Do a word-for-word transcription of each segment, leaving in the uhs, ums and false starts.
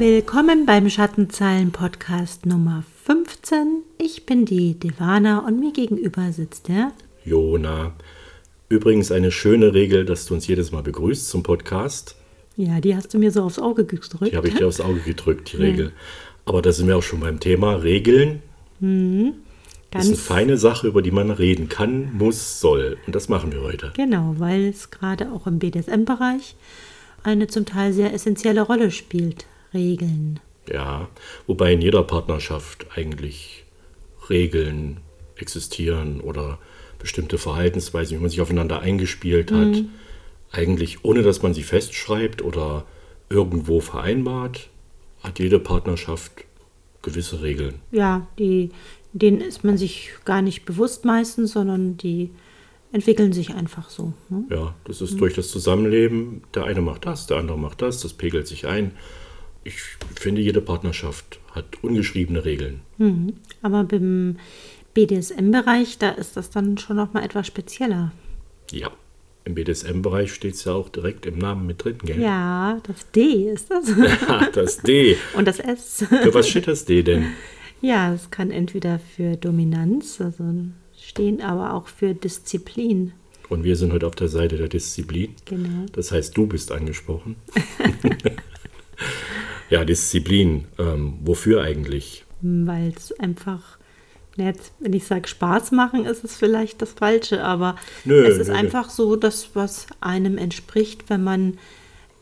Willkommen beim Schattenzeilen-Podcast Nummer fünfzehn. Ich bin die Devana und mir gegenüber sitzt der Jona. Übrigens eine schöne Regel, dass du uns jedes Mal begrüßt zum Podcast. Ja, die hast du mir so aufs Auge gedrückt. Die habe ich dir aufs Auge gedrückt, die Regel. Ja. Aber da sind wir auch schon beim Thema Regeln. Mhm. Das ist eine feine Sache, über die man reden kann, muss, soll. Und das machen wir heute. Genau, weil es gerade auch im B D S M-Bereich eine zum Teil sehr essentielle Rolle spielt. Regeln. Ja, wobei in jeder Partnerschaft eigentlich Regeln existieren oder bestimmte Verhaltensweisen, wie man sich aufeinander eingespielt hat. Mhm. Eigentlich ohne, dass man sie festschreibt oder irgendwo vereinbart, hat jede Partnerschaft gewisse Regeln. Ja, die, denen ist man sich gar nicht bewusst meistens, sondern die entwickeln sich einfach so. Ne? Ja, das ist mhm. durch das Zusammenleben, der eine macht das, der andere macht das, das pegelt sich ein. Ich finde, jede Partnerschaft hat ungeschriebene Regeln. Mhm. Aber beim B D S M-Bereich, da ist das dann schon nochmal etwas spezieller. Ja, im B D S M-Bereich steht es ja auch direkt im Namen mit drin, gell? Ja, das D ist das. Ja, das D. Und das S. Für was steht das D denn? Ja, es kann entweder für Dominanz also stehen, aber auch für Disziplin. Und wir sind heute auf der Seite der Disziplin. Genau. Das heißt, du bist angesprochen. Ja, Disziplin. Ähm, wofür eigentlich? Weil es einfach, jetzt, wenn ich sage Spaß machen, ist es vielleicht das Falsche, aber nö, es ist nö. einfach so, dass was einem entspricht, wenn man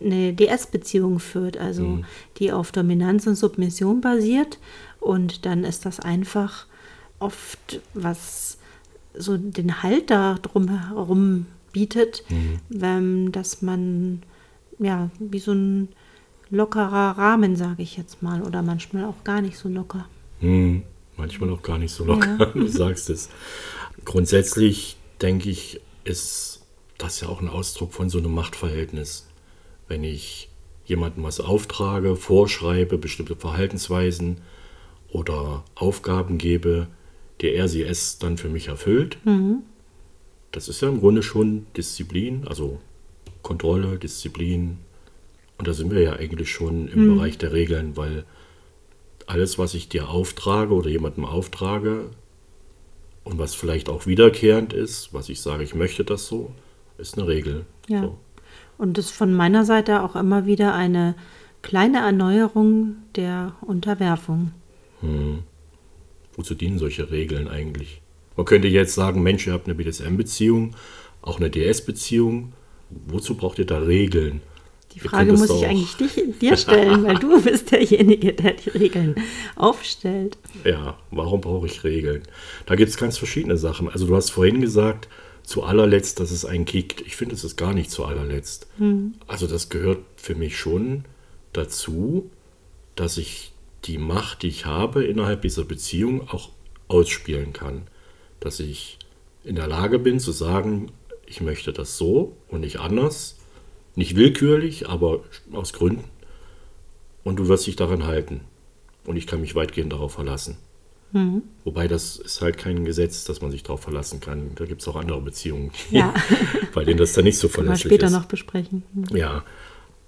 eine D S-Beziehung führt, also mhm. die auf Dominanz und Submission basiert, und dann ist das einfach oft, was so den Halt da drumherum bietet, mhm. wenn, dass man ja wie so ein lockerer Rahmen, sage ich jetzt mal, oder manchmal auch gar nicht so locker. Hm, manchmal auch gar nicht so locker, ja. Du sagst es. Grundsätzlich denke ich, ist das ja auch ein Ausdruck von so einem Machtverhältnis. Wenn ich jemandem was auftrage, vorschreibe, bestimmte Verhaltensweisen oder Aufgaben gebe, die er sie es dann für mich erfüllt, mhm. das ist ja im Grunde schon Disziplin, also Kontrolle, Disziplin. Und da sind wir ja eigentlich schon im hm. Bereich der Regeln, weil alles, was ich dir auftrage oder jemandem auftrage und was vielleicht auch wiederkehrend ist, was ich sage, ich möchte das so, ist eine Regel. Ja. So. Und das ist von meiner Seite auch immer wieder eine kleine Erneuerung der Unterwerfung. Hm. Wozu dienen solche Regeln eigentlich? Man könnte jetzt sagen, Mensch, ihr habt eine B D S M-Beziehung, auch eine D S-Beziehung. Wozu braucht ihr da Regeln? Die Frage muss ich eigentlich dich, dir stellen, weil du bist derjenige, der die Regeln aufstellt. Ja, warum brauche ich Regeln? Da gibt es ganz verschiedene Sachen. Also du hast vorhin gesagt, zu allerletzt, dass es einen kickt. Ich finde, es ist gar nicht zu allerletzt. Hm. Also das gehört für mich schon dazu, dass ich die Macht, die ich habe, innerhalb dieser Beziehung auch ausspielen kann. Dass ich in der Lage bin zu sagen, ich möchte das so und nicht anders. Nicht willkürlich, aber aus Gründen. Und du wirst dich daran halten. Und ich kann mich weitgehend darauf verlassen. Mhm. Wobei das ist halt kein Gesetz, dass man sich darauf verlassen kann. Da gibt es auch andere Beziehungen, ja. bei denen das dann nicht so verlässlich ist. Können wir später noch besprechen. Mhm. Ja,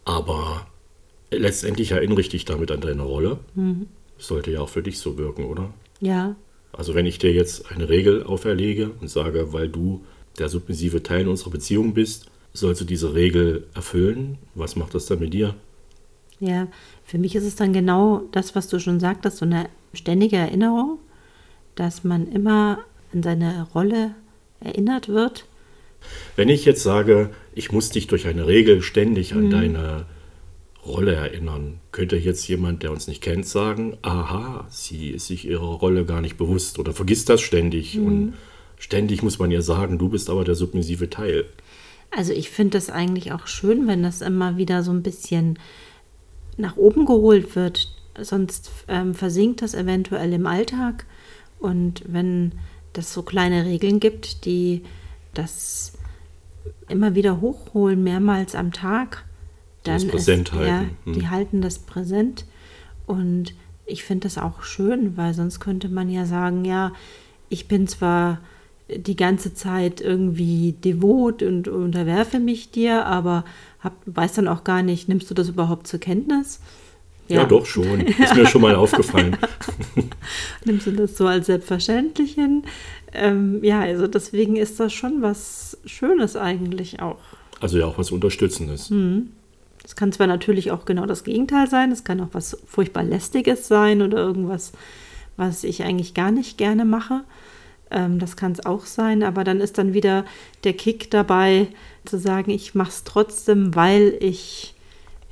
aber letztendlich erinnere ich dich damit an deine Rolle. Mhm. Sollte ja auch für dich so wirken, oder? Ja. Also wenn ich dir jetzt eine Regel auferlege und sage, weil du der submissive Teil unserer Beziehung bist, sollst du diese Regel erfüllen? Was macht das dann mit dir? Ja, für mich ist es dann genau das, was du schon sagtest, so eine ständige Erinnerung, dass man immer an seine Rolle erinnert wird. Wenn ich jetzt sage, ich muss dich durch eine Regel ständig an hm. deine Rolle erinnern, könnte jetzt jemand, der uns nicht kennt, sagen, aha, sie ist sich ihrer Rolle gar nicht bewusst oder vergisst das ständig. Hm. Und ständig muss man ihr sagen, du bist aber der submissive Teil. Also ich finde das eigentlich auch schön, wenn das immer wieder so ein bisschen nach oben geholt wird. Sonst ähm, versinkt das eventuell im Alltag. Und wenn das so kleine Regeln gibt, die das immer wieder hochholen, mehrmals am Tag, dann das präsent ist, halten. Ja, die mhm. halten das präsent. Und ich finde das auch schön, weil sonst könnte man ja sagen, ja, ich bin zwar die ganze Zeit irgendwie devot und unterwerfe mich dir, aber hab, weiß dann auch gar nicht, nimmst du das überhaupt zur Kenntnis? Ja, ja doch schon. Ist mir schon mal aufgefallen. Nimmst du das so als selbstverständlich hin? Ähm, ja, also deswegen ist das schon was Schönes eigentlich auch. Also ja, auch was Unterstützendes. Mhm. Das kann zwar natürlich auch genau das Gegenteil sein, es kann auch was furchtbar Lästiges sein oder irgendwas, was ich eigentlich gar nicht gerne mache. Ähm, das kann es auch sein, aber dann ist dann wieder der Kick dabei, zu sagen, ich mache es trotzdem, weil ich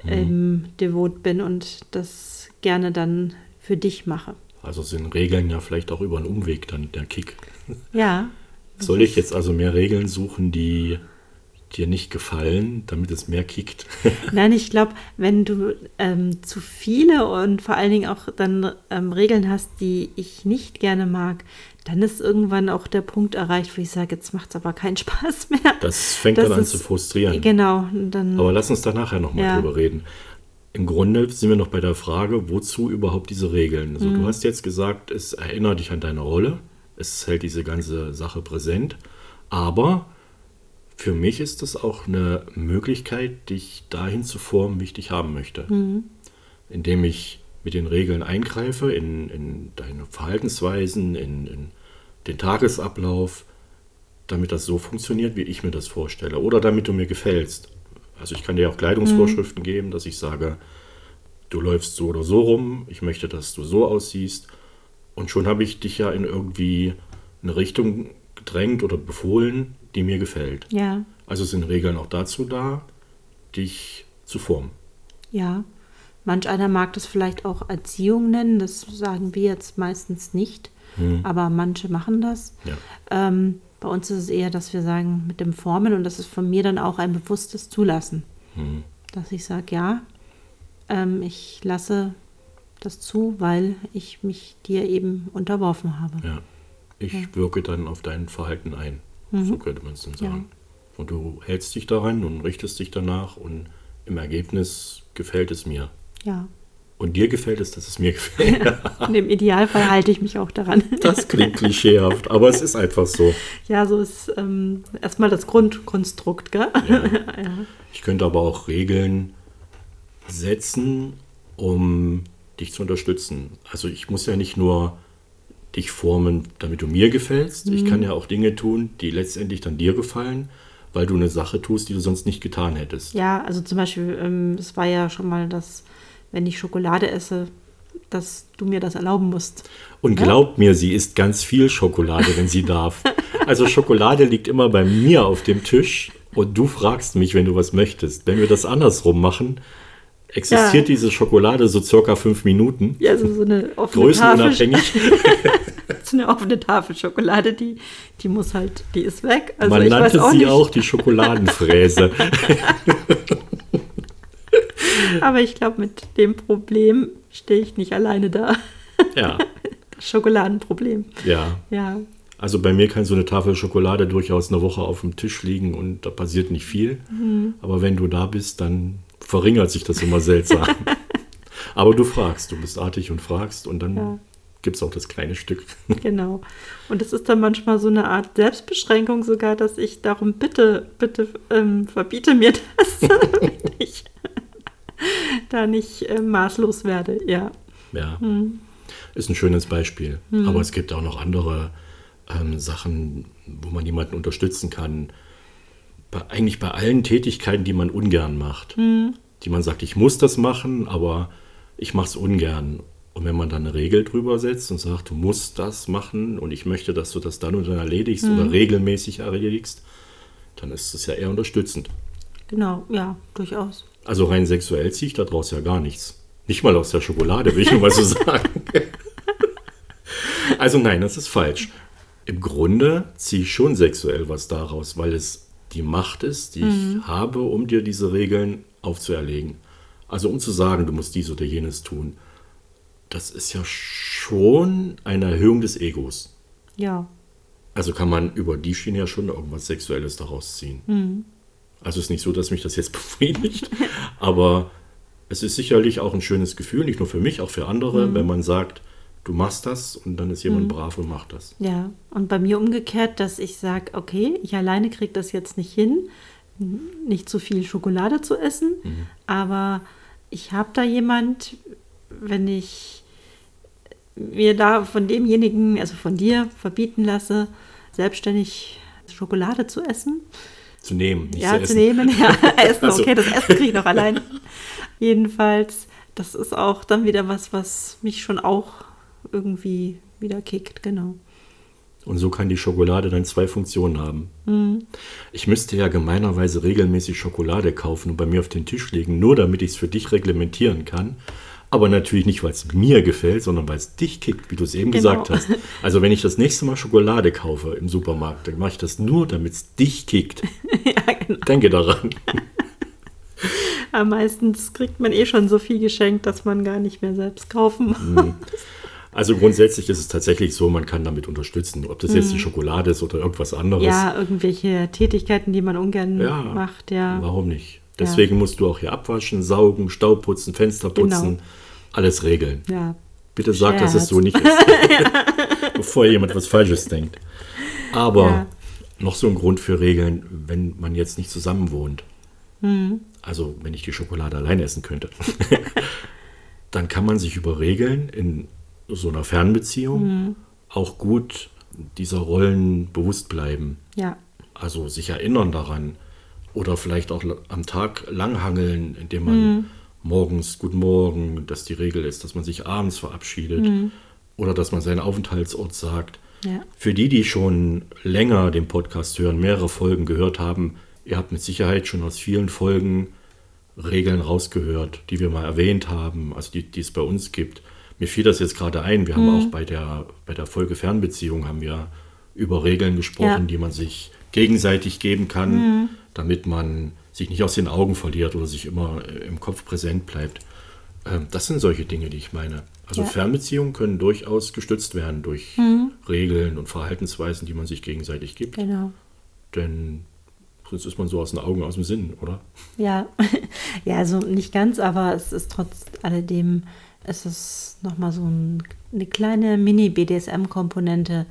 ähm, mhm. devot bin und das gerne dann für dich mache. Also sind Regeln ja vielleicht auch über einen Umweg dann der Kick. Ja. Soll ich jetzt also mehr Regeln suchen, die dir nicht gefallen, damit es mehr kickt? Nein, ich glaube, wenn du ähm, zu viele und vor allen Dingen auch dann ähm, Regeln hast, die ich nicht gerne mag, dann ist irgendwann auch der Punkt erreicht, wo ich sage, jetzt macht es aber keinen Spaß mehr. Das fängt das dann ist, an zu frustrieren. Genau. Dann, aber lass uns da nachher nochmal ja. drüber reden. Im Grunde sind wir noch bei der Frage, wozu überhaupt diese Regeln? Also mhm. du hast jetzt gesagt, es erinnert dich an deine Rolle, es hält diese ganze Sache präsent, aber für mich ist das auch eine Möglichkeit, dich dahin zu formen, wie ich dich haben möchte. Mhm. Indem ich mit den Regeln eingreife, in, in deine Verhaltensweisen, in, in den Tagesablauf, damit das so funktioniert, wie ich mir das vorstelle. Oder damit du mir gefällst. Also ich kann dir auch Kleidungsvorschriften mhm. geben, dass ich sage, du läufst so oder so rum, ich möchte, dass du so aussiehst. Und schon habe ich dich ja in irgendwie eine Richtung gedrängt oder befohlen, die mir gefällt. Ja. Also sind Regeln auch dazu da, dich zu formen. Ja, manch einer mag das vielleicht auch Erziehung nennen, das sagen wir jetzt meistens nicht, hm. aber manche machen das. Ja. Ähm, bei uns ist es eher, dass wir sagen, mit dem Formen, und das ist von mir dann auch ein bewusstes Zulassen. Hm. Dass ich sage, ja, ähm, ich lasse das zu, weil ich mich dir eben unterworfen habe. Ja. Ich ja. wirke dann auf dein Verhalten ein. So könnte man es dann sagen. Ja. Und du hältst dich daran und richtest dich danach und im Ergebnis gefällt es mir. Ja. Und dir gefällt es, dass es mir gefällt. Ja. Und im Idealfall halte ich mich auch daran. Das klingt klischeehaft, aber es ist einfach so. Ja, so ist ähm, erstmal das Grundkonstrukt, gell? Ja. Ja. Ich könnte aber auch Regeln setzen, um dich zu unterstützen. Also ich muss ja nicht nur dich formen, damit du mir gefällst. Mhm. Ich kann ja auch Dinge tun, die letztendlich dann dir gefallen, weil du eine Sache tust, die du sonst nicht getan hättest. Ja, also zum Beispiel, ähm, es war ja schon mal das, wenn ich Schokolade esse, dass du mir das erlauben musst. Und glaub ja? mir, sie isst ganz viel Schokolade, wenn sie darf. Also Schokolade liegt immer bei mir auf dem Tisch und du fragst mich, wenn du was möchtest. Wenn wir das andersrum machen, existiert ja. diese Schokolade so circa fünf Minuten. Ja, so, so eine offene größenunabhängig. So eine offene Tafel Schokolade, die, die muss halt, die ist weg. Also man ich nannte weiß auch sie nicht. Auch die Schokoladenfräse. Aber ich glaube, mit dem Problem stehe ich nicht alleine da. Ja. Schokoladenproblem. Ja. Ja. Also bei mir kann so eine Tafel Schokolade durchaus eine Woche auf dem Tisch liegen und da passiert nicht viel. Mhm. Aber wenn du da bist, dann verringert sich das immer seltsam. Aber du fragst, du bist artig und fragst und dann ja. gibt es auch das kleine Stück. Genau. Und es ist dann manchmal so eine Art Selbstbeschränkung sogar, dass ich darum bitte, bitte ähm, verbiete mir das, damit ich da nicht äh, maßlos werde. Ja, ja. Hm. Ist ein schönes Beispiel. Hm. Aber es gibt auch noch andere ähm, Sachen, wo man jemanden unterstützen kann. Bei, eigentlich bei allen Tätigkeiten, die man ungern macht. Mhm. Die man sagt, ich muss das machen, aber ich mache es ungern. Und wenn man dann eine Regel drüber setzt und sagt, du musst das machen und ich möchte, dass du das dann und dann erledigst mhm. oder regelmäßig erledigst, dann ist das ja eher unterstützend. Genau, ja, durchaus. Also rein sexuell ziehe ich daraus ja gar nichts. Nicht mal aus der Schokolade, will ich nur mal so sagen. Also nein, das ist falsch. Im Grunde ziehe ich schon sexuell was daraus, weil es die Macht ist, die mhm. ich habe, um dir diese Regeln aufzuerlegen. Also um zu sagen, du musst dies oder jenes tun. Das ist ja schon eine Erhöhung des Egos. Ja. Also kann man über die Schiene ja schon irgendwas Sexuelles daraus ziehen. Mhm. Also es ist nicht so, dass mich das jetzt befriedigt, aber es ist sicherlich auch ein schönes Gefühl, nicht nur für mich, auch für andere, mhm. wenn man sagt, du machst das und dann ist jemand mhm. brav und macht das. Ja, und bei mir umgekehrt, dass ich sage, okay, ich alleine kriege das jetzt nicht hin, nicht zu viel Schokolade zu essen, mhm. aber ich habe da jemand, wenn ich mir da von demjenigen, also von dir, verbieten lasse, selbstständig Schokolade zu essen. Zu nehmen, nicht ja, zu, zu essen. Nehmen, ja, essen, also. Okay, das Essen kriege ich noch allein. Jedenfalls, das ist auch dann wieder was, was mich schon auch irgendwie wieder kickt, genau. Und so kann die Schokolade dann zwei Funktionen haben. Mhm. Ich müsste ja gemeinerweise regelmäßig Schokolade kaufen und bei mir auf den Tisch legen, nur damit ich es für dich reglementieren kann. Aber natürlich nicht, weil es mir gefällt, sondern weil es dich kickt, wie du es eben genau. gesagt hast. Also wenn ich das nächste Mal Schokolade kaufe im Supermarkt, dann mache ich das nur, damit es dich kickt. Ja, genau. Denke daran. Aber meistens kriegt man eh schon so viel geschenkt, dass man gar nicht mehr selbst kaufen muss. Mhm. Also grundsätzlich ist es tatsächlich so, man kann damit unterstützen, ob das jetzt die Schokolade ist oder irgendwas anderes. Ja, irgendwelche Tätigkeiten, die man ungern ja, macht, ja. Warum nicht? Deswegen ja. musst du auch hier abwaschen, saugen, Staub putzen, Fenster putzen, genau. alles regeln. Ja. Bitte sag, Scherz. Dass es so nicht ist, bevor jemand was Falsches denkt. Aber ja. noch so ein Grund für Regeln, wenn man jetzt nicht zusammen wohnt. Mhm. Also wenn ich die Schokolade alleine essen könnte. Dann kann man sich über Regeln in so einer Fernbeziehung mhm. auch gut dieser Rollen bewusst bleiben. Ja. Also sich erinnern daran oder vielleicht auch am Tag langhangeln, indem man mhm. morgens Guten Morgen, dass die Regel ist, dass man sich abends verabschiedet mhm. oder dass man seinen Aufenthaltsort sagt. Ja. Für die, die schon länger den Podcast hören, mehrere Folgen gehört haben, ihr habt mit Sicherheit schon aus vielen Folgen Regeln rausgehört, die wir mal erwähnt haben, also die, die es bei uns gibt. Mir fiel das jetzt gerade ein, wir haben mhm. auch bei der, bei der Folge Fernbeziehung haben wir über Regeln gesprochen, ja. die man sich gegenseitig geben kann, mhm. damit man sich nicht aus den Augen verliert oder sich immer im Kopf präsent bleibt. Das sind solche Dinge, die ich meine. Also ja. Fernbeziehungen können durchaus gestützt werden durch mhm. Regeln und Verhaltensweisen, die man sich gegenseitig gibt. Genau. Denn sonst ist man so aus den Augen, aus dem Sinn, oder? Ja, ja, also nicht ganz, aber es ist trotz alledem... Es ist nochmal so ein, eine kleine Mini-B D S M-Komponente,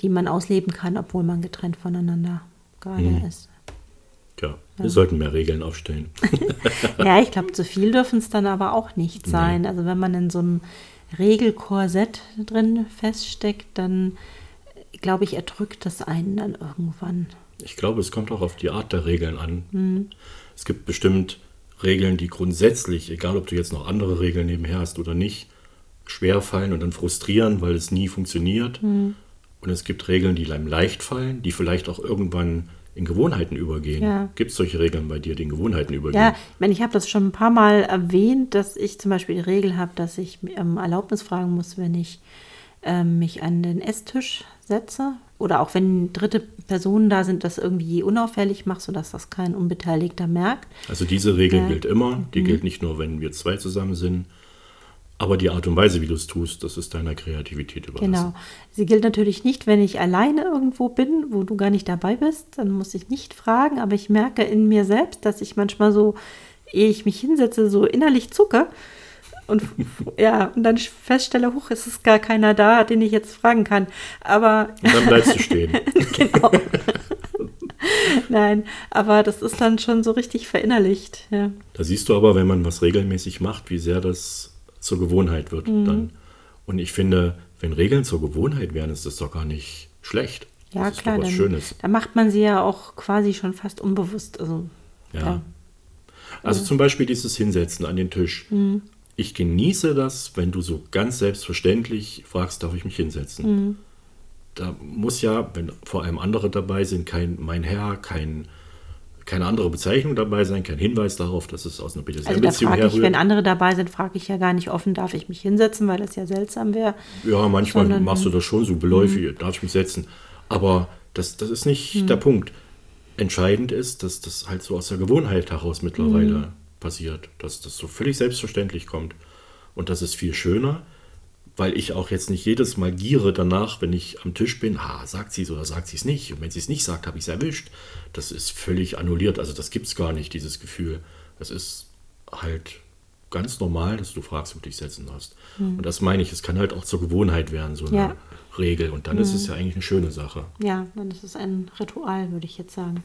die man ausleben kann, obwohl man getrennt voneinander gerade hm. ist. Ja, wir ja. sollten mehr Regeln aufstellen. Ja, ich glaube, zu viel dürfen es dann aber auch nicht sein. Nee. Also wenn man in so einem Regelkorsett drin feststeckt, dann, glaube ich, erdrückt das einen dann irgendwann. Ich glaube, es kommt auch auf die Art der Regeln an. Hm. Es gibt bestimmt... Regeln, die grundsätzlich, egal ob du jetzt noch andere Regeln nebenher hast oder nicht, schwer fallen und dann frustrieren, weil es nie funktioniert. Mhm. Und es gibt Regeln, die einem leicht fallen, die vielleicht auch irgendwann in Gewohnheiten übergehen. Ja. Gibt es solche Regeln bei dir, die in Gewohnheiten übergehen? Ja, ich meine, ich habe das schon ein paar Mal erwähnt, dass ich zum Beispiel die Regel habe, dass ich ähm, Erlaubnis fragen muss, wenn ich ähm, mich an den Esstisch setze. Oder auch wenn dritte Personen da sind, das irgendwie unauffällig macht, sodass das kein Unbeteiligter merkt. Also diese Regel äh, gilt immer. Die m- gilt nicht nur, wenn wir zwei zusammen sind. Aber die Art und Weise, wie du es tust, das ist deiner Kreativität überlassen. Genau. Sie gilt natürlich nicht, wenn ich alleine irgendwo bin, wo du gar nicht dabei bist. Dann muss ich nicht fragen. Aber ich merke in mir selbst, dass ich manchmal so, ehe ich mich hinsetze, so innerlich zucke. Und, ja, und dann feststelle, huch, es ist gar keiner da, den ich jetzt fragen kann. Aber und dann bleibst du stehen. Genau. Nein, aber das ist dann schon so richtig verinnerlicht. Ja. Da siehst du aber, wenn man was regelmäßig macht, wie sehr das zur Gewohnheit wird. Mhm. Dann. Und ich finde, wenn Regeln zur Gewohnheit werden, ist das doch gar nicht schlecht. Ja, das klar. Ist doch was dann, Schönes. Da macht man sie ja auch quasi schon fast unbewusst. Also, ja. ja. Also ja. zum Beispiel dieses Hinsetzen an den Tisch. Mhm. Ich genieße das, wenn du so ganz selbstverständlich fragst, darf ich mich hinsetzen? Mhm. Da muss ja, wenn vor allem andere dabei sind, kein mein Herr, kein, keine andere Bezeichnung dabei sein, kein Hinweis darauf, dass es aus einer B D S M-Beziehung also frage herrührt. Ich, wenn andere dabei sind, frage ich ja gar nicht offen, darf ich mich hinsetzen, weil das ja seltsam wäre. Ja, manchmal Sondern, machst du das schon so beläufig, mhm. darf ich mich setzen. Aber das, das ist nicht mhm. der Punkt. Entscheidend ist, dass das halt so aus der Gewohnheit heraus mittlerweile mhm. passiert, dass das so völlig selbstverständlich kommt. Und das ist viel schöner, weil ich auch jetzt nicht jedes Mal giere danach, wenn ich am Tisch bin, ha, sagt sie es oder sagt sie es nicht. Und wenn sie es nicht sagt, habe ich es erwischt. Das ist völlig annulliert. Also das gibt es gar nicht, dieses Gefühl. Das ist halt ganz normal, dass du fragst, ob du dich setzen hast. Mhm. Und das meine ich, es kann halt auch zur Gewohnheit werden, so eine ja. Regel. Und dann mhm. ist es ja eigentlich eine schöne Sache. Ja, dann ist es ein Ritual, würde ich jetzt sagen.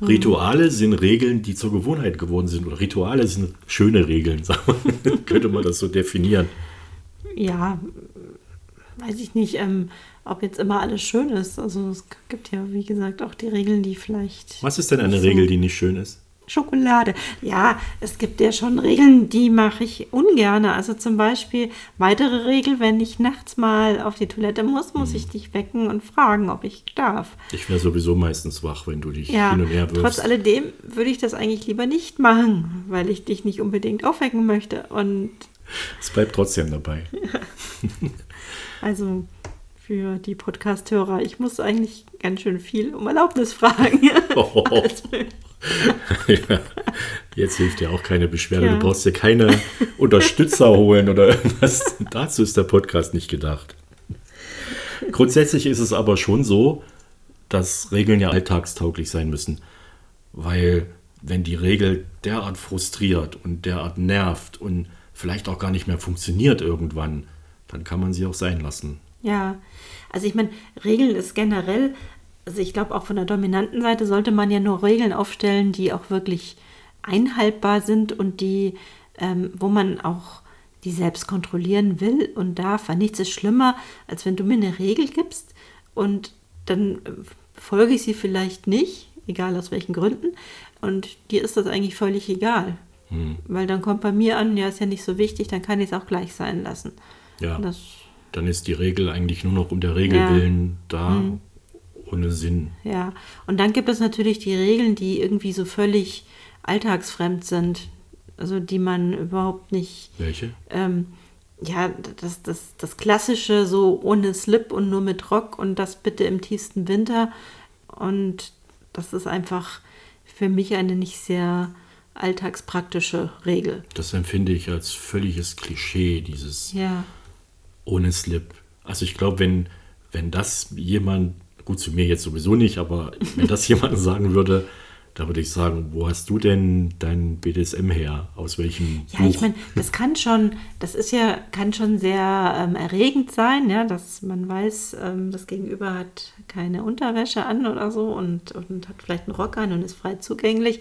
Mhm. Rituale sind Regeln, die zur Gewohnheit geworden sind. Oder Rituale sind schöne Regeln, sagen wir. Könnte man das so definieren. Ja, weiß ich nicht, ähm, ob jetzt immer alles schön ist. Also es gibt ja, wie gesagt, auch die Regeln, die vielleicht... Was ist denn eine so Regel, die nicht schön ist? Schokolade. Ja, es gibt ja schon Regeln, die mache ich ungern. Also zum Beispiel weitere Regel, wenn ich nachts mal auf die Toilette muss, muss hm. ich dich wecken und fragen, ob ich darf. Ich wäre sowieso meistens wach, wenn du dich ja, hin und her wirfst. Trotz alledem würde ich das eigentlich lieber nicht machen, weil ich dich nicht unbedingt aufwecken möchte. Und es bleibt trotzdem dabei. Ja. Also für die Podcast-Hörer, ich muss eigentlich ganz schön viel um Erlaubnis fragen. Oh. Ja. Jetzt hilft dir auch keine Beschwerde. Ja. Du brauchst dir keine Unterstützer holen oder irgendwas. Dazu ist der Podcast nicht gedacht. Grundsätzlich ist es aber schon so, dass Regeln ja alltagstauglich sein müssen. Weil wenn die Regel derart frustriert und derart nervt und vielleicht auch gar nicht mehr funktioniert irgendwann, dann kann man sie auch sein lassen. Ja, also ich meine, Regeln ist generell... Also ich glaube, auch von der dominanten Seite sollte man ja nur Regeln aufstellen, die auch wirklich einhaltbar sind und die, ähm, wo man auch die selbst kontrollieren will und darf. Weil nichts ist schlimmer, als wenn du mir eine Regel gibst und dann folge ich sie vielleicht nicht, egal aus welchen Gründen. Und dir ist das eigentlich völlig egal. Hm. Weil dann kommt bei mir an, ja, ist ja nicht so wichtig, dann kann ich es auch gleich sein lassen. Ja, das, dann ist die Regel eigentlich nur noch um der Regel ja. willen da. Hm. Ohne Sinn. Ja, und dann gibt es natürlich die Regeln, die irgendwie so völlig alltagsfremd sind, also die man überhaupt nicht... Welche? Ähm, ja, das, das, das Klassische, so ohne Slip und nur mit Rock und das bitte im tiefsten Winter. Und das ist einfach für mich eine nicht sehr alltagspraktische Regel. Das empfinde ich als völliges Klischee, dieses ja. ohne Slip. Also ich glaube, wenn, wenn das jemand... Gut, zu mir jetzt sowieso nicht, aber wenn das jemand sagen würde, da würde ich sagen, wo hast du denn dein B D S M her? Aus welchem Ja, Buch? Ich meine, das kann schon, das ist ja, kann schon sehr ähm, erregend sein, ja, dass man weiß, ähm, das Gegenüber hat keine Unterwäsche an oder so und, und hat vielleicht einen Rock an und ist frei zugänglich.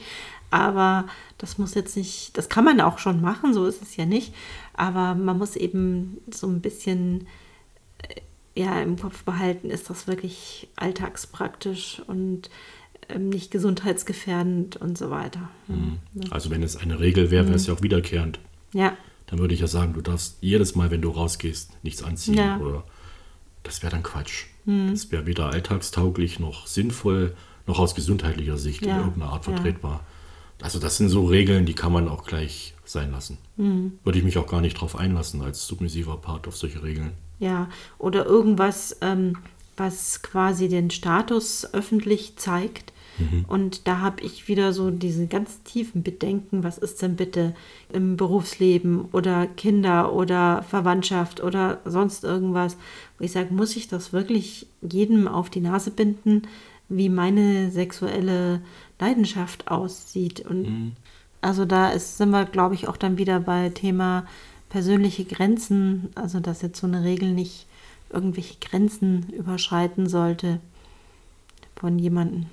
Aber das muss jetzt nicht, das kann man auch schon machen, so ist es ja nicht. Aber man muss eben so ein bisschen... ja, im Kopf behalten, ist das wirklich alltagspraktisch und ähm, nicht gesundheitsgefährdend und so weiter. Mhm. Ja. Also wenn es eine Regel wäre, wäre es mhm. ja auch wiederkehrend. Ja. Dann würde ich ja sagen, du darfst jedes Mal, wenn du rausgehst, nichts anziehen. Ja. Oder das wäre dann Quatsch. Mhm. Das wäre weder alltagstauglich noch sinnvoll, noch aus gesundheitlicher Sicht ja. in irgendeiner Art vertretbar. Ja. Also das sind so Regeln, die kann man auch gleich sein lassen. Mhm. Würde ich mich auch gar nicht drauf einlassen als submissiver Part auf solche Regeln. Ja, oder irgendwas, ähm, was quasi den Status öffentlich zeigt. Mhm. Und da habe ich wieder so diese ganz tiefen Bedenken, was ist denn bitte im Berufsleben oder Kinder oder Verwandtschaft oder sonst irgendwas, wo ich sage, muss ich das wirklich jedem auf die Nase binden, wie meine sexuelle Leidenschaft aussieht. Und mhm. also da ist, sind wir, glaube ich, auch dann wieder bei Thema persönliche Grenzen, also dass jetzt so eine Regel nicht irgendwelche Grenzen überschreiten sollte von jemandem.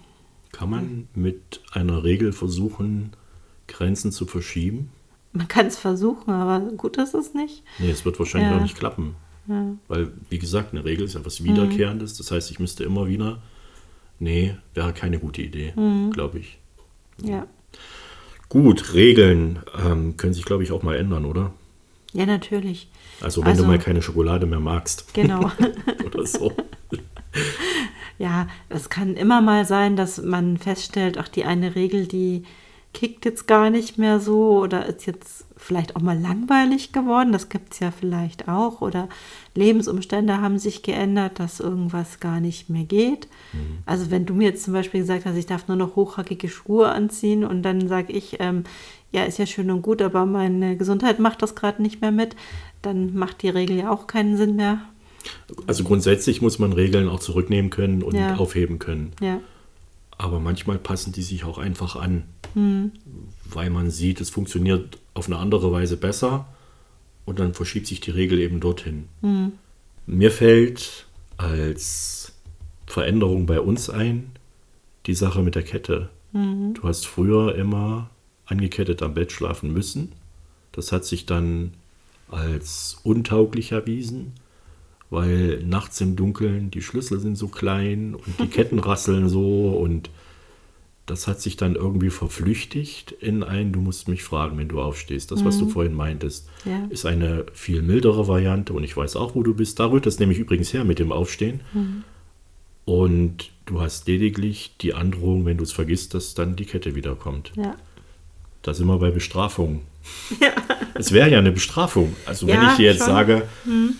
Kann man mit einer Regel versuchen, Grenzen zu verschieben? Man kann es versuchen, aber gut ist es nicht. Nee, es wird wahrscheinlich ja. auch nicht klappen. Ja. Weil, wie gesagt, eine Regel ist ja was Wiederkehrendes. Mhm. Das heißt, ich müsste immer wieder, nee, wäre keine gute Idee, mhm. glaube ich. Ja. ja. Gut, Regeln ähm, können sich, glaube ich, auch mal ändern, oder? Ja, natürlich. Also wenn also, du mal keine Schokolade mehr magst. Genau. Oder so. Ja, es kann immer mal sein, dass man feststellt, ach, die eine Regel, die kickt jetzt gar nicht mehr so oder ist jetzt vielleicht auch mal langweilig geworden. Das gibt es ja vielleicht auch. Oder Lebensumstände haben sich geändert, dass irgendwas gar nicht mehr geht. Mhm. Also wenn du mir jetzt zum Beispiel gesagt hast, ich darf nur noch hochhackige Schuhe anziehen und dann sage ich, ähm, ja, ist ja schön und gut, aber meine Gesundheit macht das gerade nicht mehr mit, dann macht die Regel ja auch keinen Sinn mehr. Also grundsätzlich muss man Regeln auch zurücknehmen können und ja. aufheben können. Ja. aber manchmal passen die sich auch einfach an, mhm. weil man sieht, es funktioniert auf eine andere Weise besser und dann verschiebt sich die Regel eben dorthin. Mhm. Mir fällt als Veränderung bei uns ein die Sache mit der Kette. Mhm. Du hast früher immer angekettet am Bett schlafen müssen. Das hat sich dann als untauglich erwiesen, weil nachts im Dunkeln die Schlüssel sind so klein und die Ketten rasseln so und das hat sich dann irgendwie verflüchtigt in ein, du musst mich fragen, wenn du aufstehst. Das, mhm. was du vorhin meintest, ja. ist eine viel mildere Variante und ich weiß auch, wo du bist. Da rührt das nämlich übrigens her mit dem Aufstehen. Mhm. Und du hast lediglich die Androhung, wenn du es vergisst, dass dann die Kette wiederkommt. Ja. Da sind wir bei Bestrafung. Ja. Es wäre ja eine Bestrafung. Also ja, wenn ich dir jetzt schon. sage, mhm.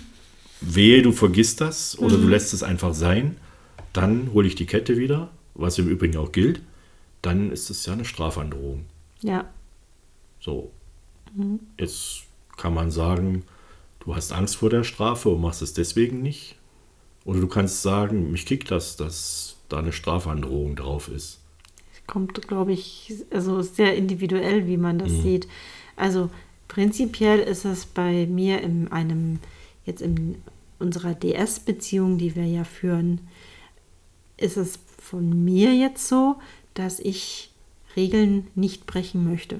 wehe, du vergisst das oder mhm. du lässt es einfach sein, dann hole ich die Kette wieder, was im Übrigen auch gilt. Dann ist es ja eine Strafandrohung. Ja. So. Mhm. Jetzt kann man sagen, du hast Angst vor der Strafe und machst es deswegen nicht. Oder du kannst sagen, mich kickt das, dass da eine Strafandrohung drauf ist. Kommt, glaube ich, also sehr individuell, wie man das mhm. sieht. Also prinzipiell ist es bei mir in einem, jetzt in unserer D S-Beziehung, die wir ja führen, ist es von mir jetzt so, dass ich Regeln nicht brechen möchte.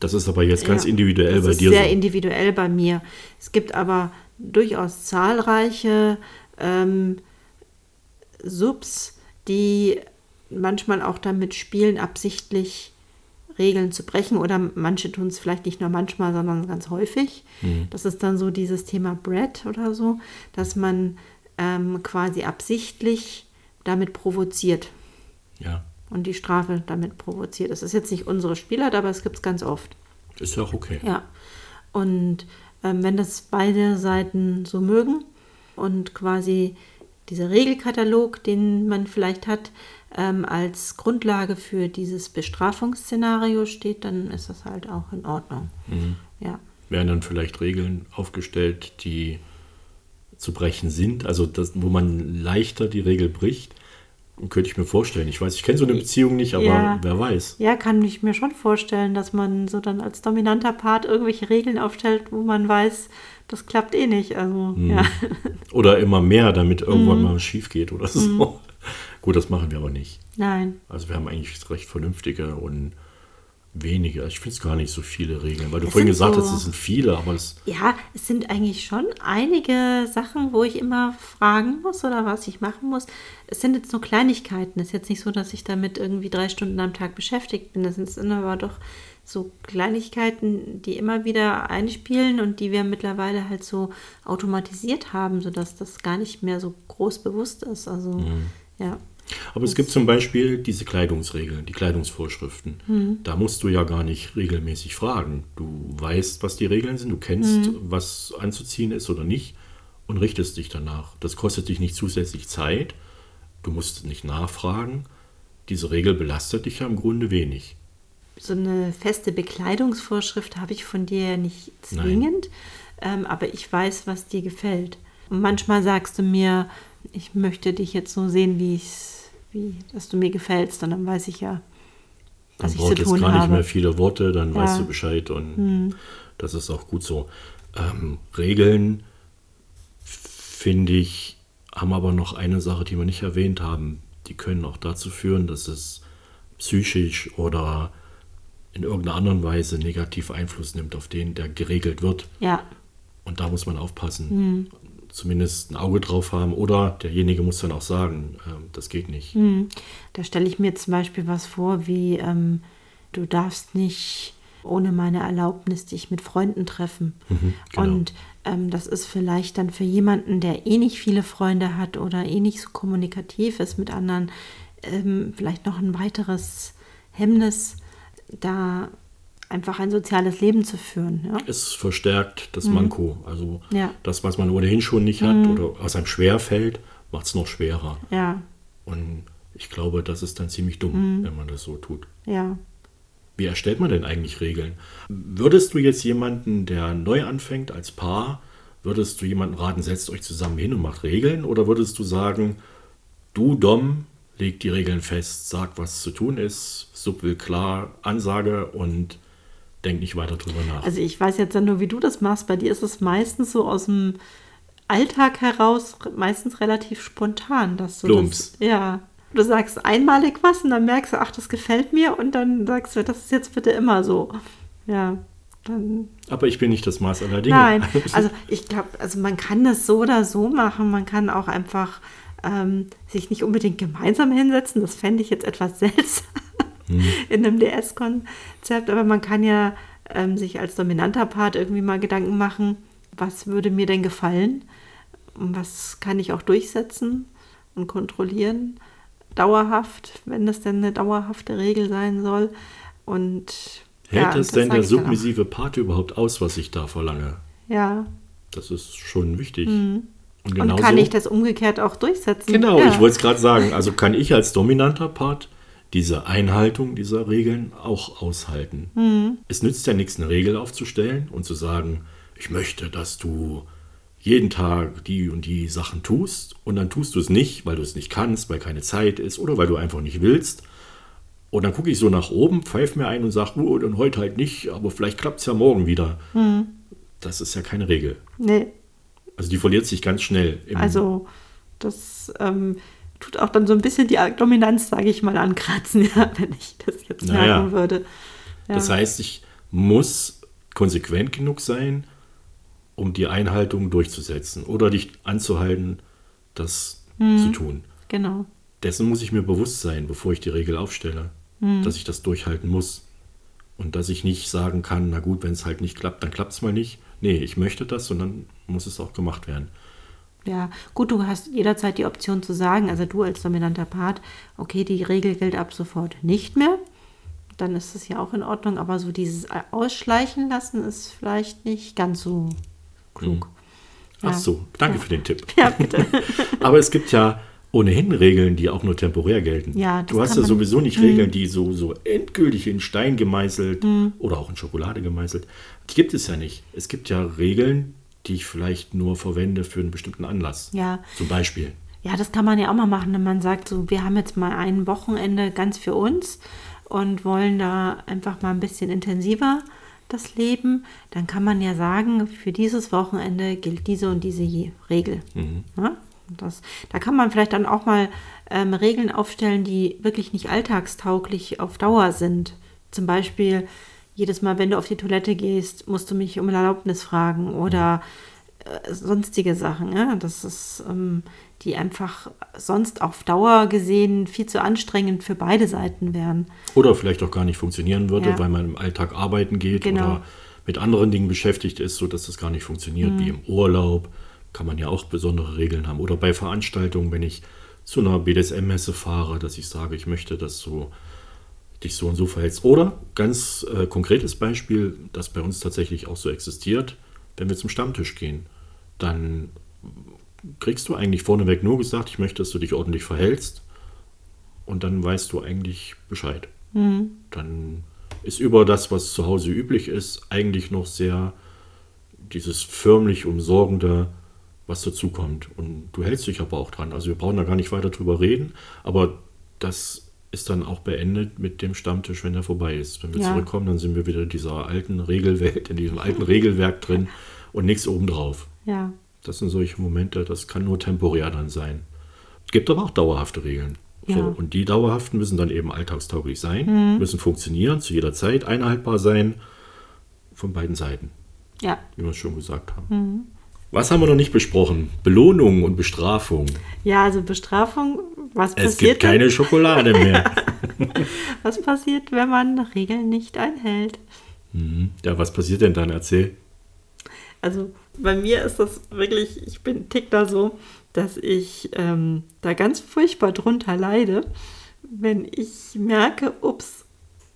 Das ist aber jetzt ganz ja, individuell bei dir. Das ist sehr so. individuell bei mir. Es gibt aber durchaus zahlreiche ähm, Subs, die manchmal auch damit spielen, absichtlich Regeln zu brechen. Oder manche tun es vielleicht nicht nur manchmal, sondern ganz häufig. Mhm. Das ist dann so dieses Thema Bread oder so, dass man ähm, quasi absichtlich damit provoziert. Ja. Und die Strafe damit provoziert. Das ist jetzt nicht unsere Spielart, aber es gibt es ganz oft. Ist ja auch okay. Ja. Und ähm, wenn das beide Seiten so mögen und quasi dieser Regelkatalog, den man vielleicht hat, ähm, als Grundlage für dieses Bestrafungsszenario steht, dann ist das halt auch in Ordnung. Mhm. Ja. Werden dann vielleicht Regeln aufgestellt, die zu brechen sind, also das, wo man leichter die Regel bricht, könnte ich mir vorstellen. Ich weiß, ich kenne so eine Beziehung nicht, aber ja, wer weiß. Ja, kann ich mir schon vorstellen, dass man so dann als dominanter Part irgendwelche Regeln aufstellt, wo man weiß, das klappt eh nicht. Also, mm. ja. Oder immer mehr, damit irgendwann mm. mal was schief geht oder so. Mm. Gut, das machen wir aber nicht. Nein. Also wir haben eigentlich recht vernünftige und weniger. Ich finde es gar nicht so viele Regeln, weil du das vorhin gesagt so, hast, es sind viele, aber es... Ja, es sind eigentlich schon einige Sachen, wo ich immer fragen muss oder was ich machen muss. Es sind jetzt nur Kleinigkeiten. Es ist jetzt nicht so, dass ich damit irgendwie drei Stunden am Tag beschäftigt bin. Das sind aber doch so Kleinigkeiten, die immer wieder einspielen und die wir mittlerweile halt so automatisiert haben, sodass das gar nicht mehr so groß bewusst ist. Also, mhm. ja. Aber es gibt zum Beispiel diese Kleidungsregeln, die Kleidungsvorschriften. Mhm. Da musst du ja gar nicht regelmäßig fragen. Du weißt, was die Regeln sind, du kennst, mhm. was anzuziehen ist oder nicht und richtest dich danach. Das kostet dich nicht zusätzlich Zeit, du musst nicht nachfragen. Diese Regel belastet dich ja im Grunde wenig. So eine feste Bekleidungsvorschrift habe ich von dir ja nicht zwingend, ähm, aber ich weiß, was dir gefällt. Und manchmal sagst du mir, ich möchte dich jetzt so sehen, wie ich's, wie, dass du mir gefällst. Und dann weiß ich ja, was ich zu tun habe. Dann braucht es gar nicht mehr viele Worte, dann ja. weißt du Bescheid. Und hm. das ist auch gut so. Ähm, Regeln, finde ich, haben aber noch eine Sache, die wir nicht erwähnt haben. Die können auch dazu führen, dass es psychisch oder in irgendeiner anderen Weise negativ Einfluss nimmt auf den, der geregelt wird. Ja. Und da muss man aufpassen. Hm. Zumindest ein Auge drauf haben oder derjenige muss dann auch sagen, ähm, das geht nicht. Mhm. Da stelle ich mir zum Beispiel was vor, wie ähm, du darfst nicht ohne meine Erlaubnis dich mit Freunden treffen. Mhm, genau. Und ähm, das ist vielleicht dann für jemanden, der eh nicht viele Freunde hat oder eh nicht so kommunikativ ist mit anderen, ähm, vielleicht noch ein weiteres Hemmnis, da einfach ein soziales Leben zu führen. Ja? Es verstärkt das mhm. Manko. Also ja. das, was man ohnehin schon nicht hat mhm. oder was einem schwer fällt, macht es noch schwerer. Ja. Und ich glaube, das ist dann ziemlich dumm, mhm. wenn man das so tut. Ja. Wie erstellt man denn eigentlich Regeln? Würdest du jetzt jemanden, der neu anfängt als Paar, würdest du jemanden raten, setzt euch zusammen hin und macht Regeln? Oder würdest du sagen, du Dom, legt die Regeln fest, sagt, was zu tun ist, subtil, klar, Ansage und denk nicht weiter drüber nach. Also ich weiß jetzt ja nur, wie du das machst. Bei dir ist es meistens so aus dem Alltag heraus, meistens relativ spontan, dass du Plumps. das... Ja. Du sagst einmalig was und dann merkst du, ach, das gefällt mir und dann sagst du, das ist jetzt bitte immer so. Ja, dann... Aber ich bin nicht das Maß aller Dinge. Nein, also ich glaube, also man kann das so oder so machen. Man kann auch einfach ähm, sich nicht unbedingt gemeinsam hinsetzen. Das fände ich jetzt etwas seltsam hm. in einem D S-Konzept. Aber man kann ja ähm, sich als dominanter Part irgendwie mal Gedanken machen, was würde mir denn gefallen? Was kann ich auch durchsetzen und kontrollieren? Dauerhaft, wenn das denn eine dauerhafte Regel sein soll. Und hält ja, das, das denn der submissive Part überhaupt aus, was ich da verlange? Ja. Das ist schon wichtig. Mhm. Und, genau Und kann so, ich das umgekehrt auch durchsetzen? Genau, ja. Ich wollte es gerade sagen. Also kann ich als dominanter Part diese Einhaltung dieser Regeln auch aushalten. Mhm. Es nützt ja nichts, eine Regel aufzustellen und zu sagen, ich möchte, dass du jeden Tag die und die Sachen tust und dann tust du es nicht, weil du es nicht kannst, weil keine Zeit ist oder weil du einfach nicht willst. Und dann gucke ich so nach oben, pfeife mir ein und sage, oh, dann heute halt nicht, aber vielleicht klappt es ja morgen wieder. Hm. Das ist ja keine Regel. Nee. Also die verliert sich ganz schnell. Also das ähm, tut auch dann so ein bisschen die Dominanz, sage ich mal, ankratzen, ja, wenn ich das jetzt naja. merken würde. Ja. Das heißt, ich muss konsequent genug sein, um die Einhaltung durchzusetzen oder dich anzuhalten, das hm, zu tun. Genau. Dessen muss ich mir bewusst sein, bevor ich die Regel aufstelle, hm. dass ich das durchhalten muss und dass ich nicht sagen kann, na gut, wenn es halt nicht klappt, dann klappt es mal nicht. Nee, ich möchte das und dann muss es auch gemacht werden. Ja, gut, du hast jederzeit die Option zu sagen, also du als dominanter Part, okay, die Regel gilt ab sofort nicht mehr, dann ist es ja auch in Ordnung, aber so dieses Ausschleichen lassen ist vielleicht nicht ganz so klug. Ach ja. so, danke ja. für den Tipp. Ja, bitte. Aber es gibt ja ohnehin Regeln, die auch nur temporär gelten. Ja, das du hast ja sowieso nicht mh. Regeln, die so, so endgültig in Stein gemeißelt mh. oder auch in Schokolade gemeißelt. Die gibt es ja nicht. Es gibt ja Regeln, die ich vielleicht nur verwende für einen bestimmten Anlass. Ja. Zum Beispiel. Ja, das kann man ja auch mal machen, wenn man sagt, so, wir haben jetzt mal ein Wochenende ganz für uns und wollen da einfach mal ein bisschen intensiver das Leben, dann kann man ja sagen, für dieses Wochenende gilt diese und diese Regel. Mhm. Ja, das, da kann man vielleicht dann auch mal ähm, Regeln aufstellen, die wirklich nicht alltagstauglich auf Dauer sind. Zum Beispiel, jedes Mal, wenn du auf die Toilette gehst, musst du mich um Erlaubnis fragen oder äh, sonstige Sachen. Ja? Das ist, ähm, die einfach sonst auf Dauer gesehen viel zu anstrengend für beide Seiten wären. Oder vielleicht auch gar nicht funktionieren würde, ja. weil man im Alltag arbeiten geht genau. oder mit anderen Dingen beschäftigt ist, sodass das gar nicht funktioniert. Mhm. Wie im Urlaub kann man ja auch besondere Regeln haben. Oder bei Veranstaltungen, wenn ich zu einer B D S M-Messe fahre, dass ich sage, ich möchte, dass du dich so und so verhältst. Oder, ganz äh, konkretes Beispiel, das bei uns tatsächlich auch so existiert, wenn wir zum Stammtisch gehen, dann kriegst du eigentlich vorneweg nur gesagt, ich möchte, dass du dich ordentlich verhältst und dann weißt du eigentlich Bescheid. Mhm. Dann ist über das, was zu Hause üblich ist, eigentlich noch sehr dieses förmlich umsorgende, was dazukommt. Und du hältst dich aber auch dran. Also wir brauchen da gar nicht weiter drüber reden, aber das ist dann auch beendet mit dem Stammtisch, wenn er vorbei ist. Wenn wir ja. zurückkommen, dann sind wir wieder in dieser alten Regelwelt, in diesem alten Regelwerk drin und nichts obendrauf. Ja. Das sind solche Momente, das kann nur temporär dann sein. Es gibt aber auch dauerhafte Regeln. Ja. So, und die dauerhaften müssen dann eben alltagstauglich sein, mhm. müssen funktionieren, zu jeder Zeit einhaltbar sein, von beiden Seiten, ja. wie wir es schon gesagt haben. Mhm. Was haben wir noch nicht besprochen? Belohnung und Bestrafung. Ja, also Bestrafung, was passiert? Es gibt keine Schokolade mehr. Was passiert, wenn man Regeln nicht einhält? Mhm. Ja, was passiert denn dann? Erzähl. Also bei mir ist das wirklich, ich bin tick da so, dass ich ähm, da ganz furchtbar drunter leide, wenn ich merke, ups,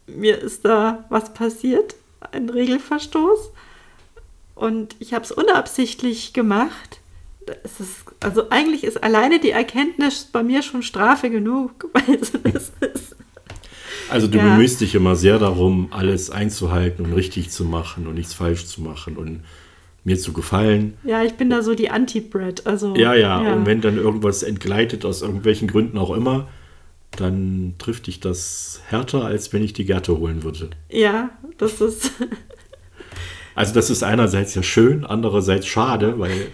mir ist da was passiert, ein Regelverstoß und ich habe es unabsichtlich gemacht. Das ist, also eigentlich ist alleine die Erkenntnis bei mir schon Strafe genug, weil das ist... Also du ja. bemühst dich immer sehr darum, alles einzuhalten und richtig zu machen und nichts falsch zu machen und mir zu gefallen. Ja, ich bin da so die Anti-Brad. Also, ja, ja, ja, und wenn dann irgendwas entgleitet, aus irgendwelchen Gründen auch immer, dann trifft dich das härter, als wenn ich die Gerte holen würde. Ja, das ist... Also das ist einerseits ja schön, andererseits schade, weil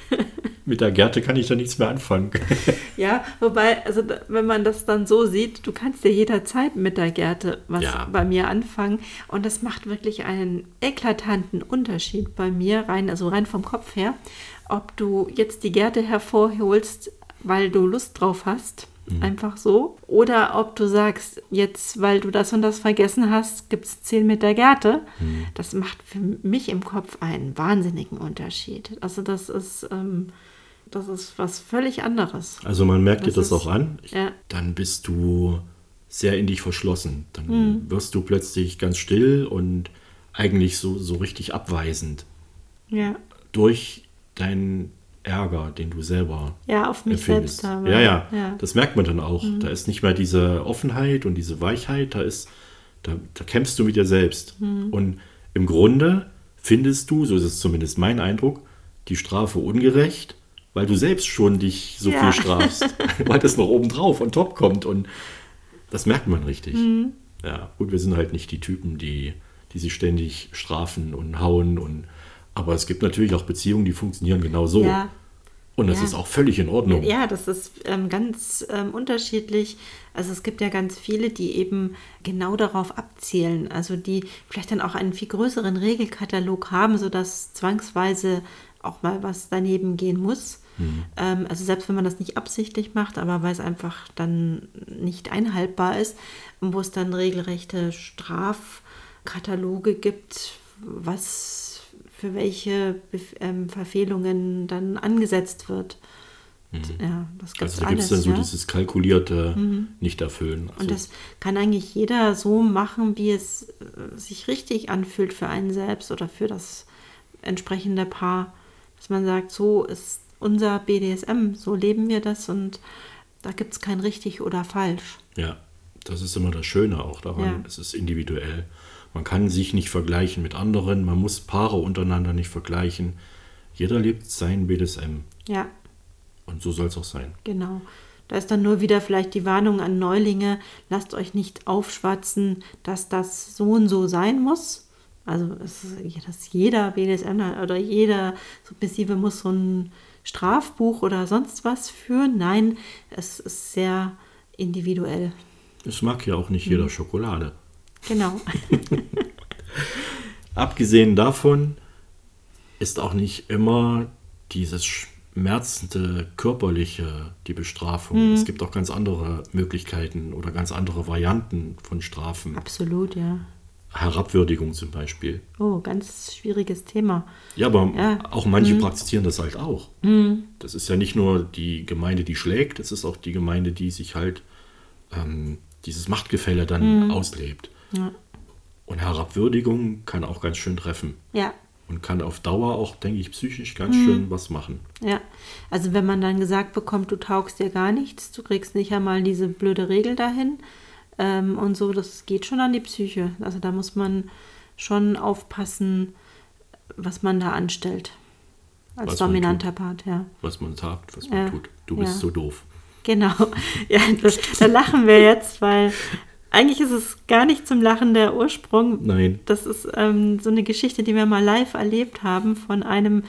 mit der Gerte kann ich da nichts mehr anfangen. Ja, wobei, also wenn man das dann so sieht, du kannst ja jederzeit mit der Gerte was ja. bei mir anfangen. Und das macht wirklich einen eklatanten Unterschied bei mir, rein, also rein vom Kopf her, ob du jetzt die Gerte hervorholst, weil du Lust drauf hast, mhm. einfach so. Oder ob du sagst, jetzt, weil du das und das vergessen hast, gibt es zehn Meter Gerte. Mhm. Das macht für mich im Kopf einen wahnsinnigen Unterschied. Also das ist, ähm, das ist was völlig anderes. Also man merkt das dir das ist, auch an. Ich, ja. Dann bist du sehr in dich verschlossen. Dann mhm. wirst du plötzlich ganz still und eigentlich so, so richtig abweisend. Ja. Durch dein... Ärger, den du selber ja, auf mich empfindest. Selbst habe. Ja, ja, ja, das merkt man dann auch. Mhm. Da ist nicht mehr diese Offenheit und diese Weichheit, da ist, da, da kämpfst du mit dir selbst. Mhm. Und im Grunde findest du, so ist es zumindest mein Eindruck, die Strafe ungerecht, weil du selbst schon dich so ja. viel strafst, weil das noch obendrauf und top kommt und das merkt man richtig. Mhm. Ja, und wir sind halt nicht die Typen, die, die sich ständig strafen und hauen und aber es gibt natürlich auch Beziehungen, die funktionieren genau so. Ja. Und das ja. ist auch völlig in Ordnung. Ja, das ist ähm, ganz ähm, unterschiedlich. Also es gibt ja ganz viele, die eben genau darauf abzielen. Also die vielleicht dann auch einen viel größeren Regelkatalog haben, sodass zwangsweise auch mal was daneben gehen muss. Mhm. Ähm, also selbst wenn man das nicht absichtlich macht, aber weil es einfach dann nicht einhaltbar ist, wo es dann regelrechte Strafkataloge gibt, was... für welche ähm, Verfehlungen dann angesetzt wird. Mhm. Ja, das gibt's also da gibt es dann so ja? dieses kalkulierte mhm. Nicht-Erfüllen. Also und das kann eigentlich jeder so machen, wie es sich richtig anfühlt für einen selbst oder für das entsprechende Paar. Dass man sagt, so ist unser B D S M, so leben wir das und da gibt es kein richtig oder falsch. Ja, das ist immer das Schöne auch daran. Ja. Es ist individuell. Man kann sich nicht vergleichen mit anderen, man muss Paare untereinander nicht vergleichen. Jeder lebt sein B D S M. Ja. Und so soll es auch sein. Genau. Da ist dann nur wieder vielleicht die Warnung an Neulinge, lasst euch nicht aufschwatzen, dass das so und so sein muss. Also es, dass jeder B D S M oder jeder Submissive muss so ein Strafbuch oder sonst was führen. Nein, es ist sehr individuell. Es mag ja auch nicht jeder hm. Schokolade. Genau. Abgesehen davon ist auch nicht immer dieses schmerzende körperliche die Bestrafung. Mhm. Es gibt auch ganz andere Möglichkeiten oder ganz andere Varianten von Strafen. Absolut, ja. Herabwürdigung zum Beispiel. Oh, ganz schwieriges Thema. Ja, aber ja. auch manche mhm. praktizieren das halt auch. Mhm. Das ist ja nicht nur die Gemeinde, die schlägt, es ist auch die Gemeinde, die sich halt ähm, dieses Machtgefälle dann mhm. auslebt. Ja. Und Herabwürdigung kann auch ganz schön treffen. Ja. Und kann auf Dauer auch, denke ich, psychisch ganz mhm. schön was machen. Ja, also wenn man dann gesagt bekommt, du taugst dir gar nichts, du kriegst nicht einmal diese blöde Regel dahin ähm, und so, das geht schon an die Psyche. Also da muss man schon aufpassen, was man da anstellt. Als was dominanter Part, ja. Was man sagt, was man ja. tut. Du bist ja. so doof. Genau. Ja, das, da lachen wir jetzt, weil... Eigentlich ist es gar nicht zum Lachen der Ursprung. Nein. Das ist ähm, so eine Geschichte, die wir mal live erlebt haben von einem,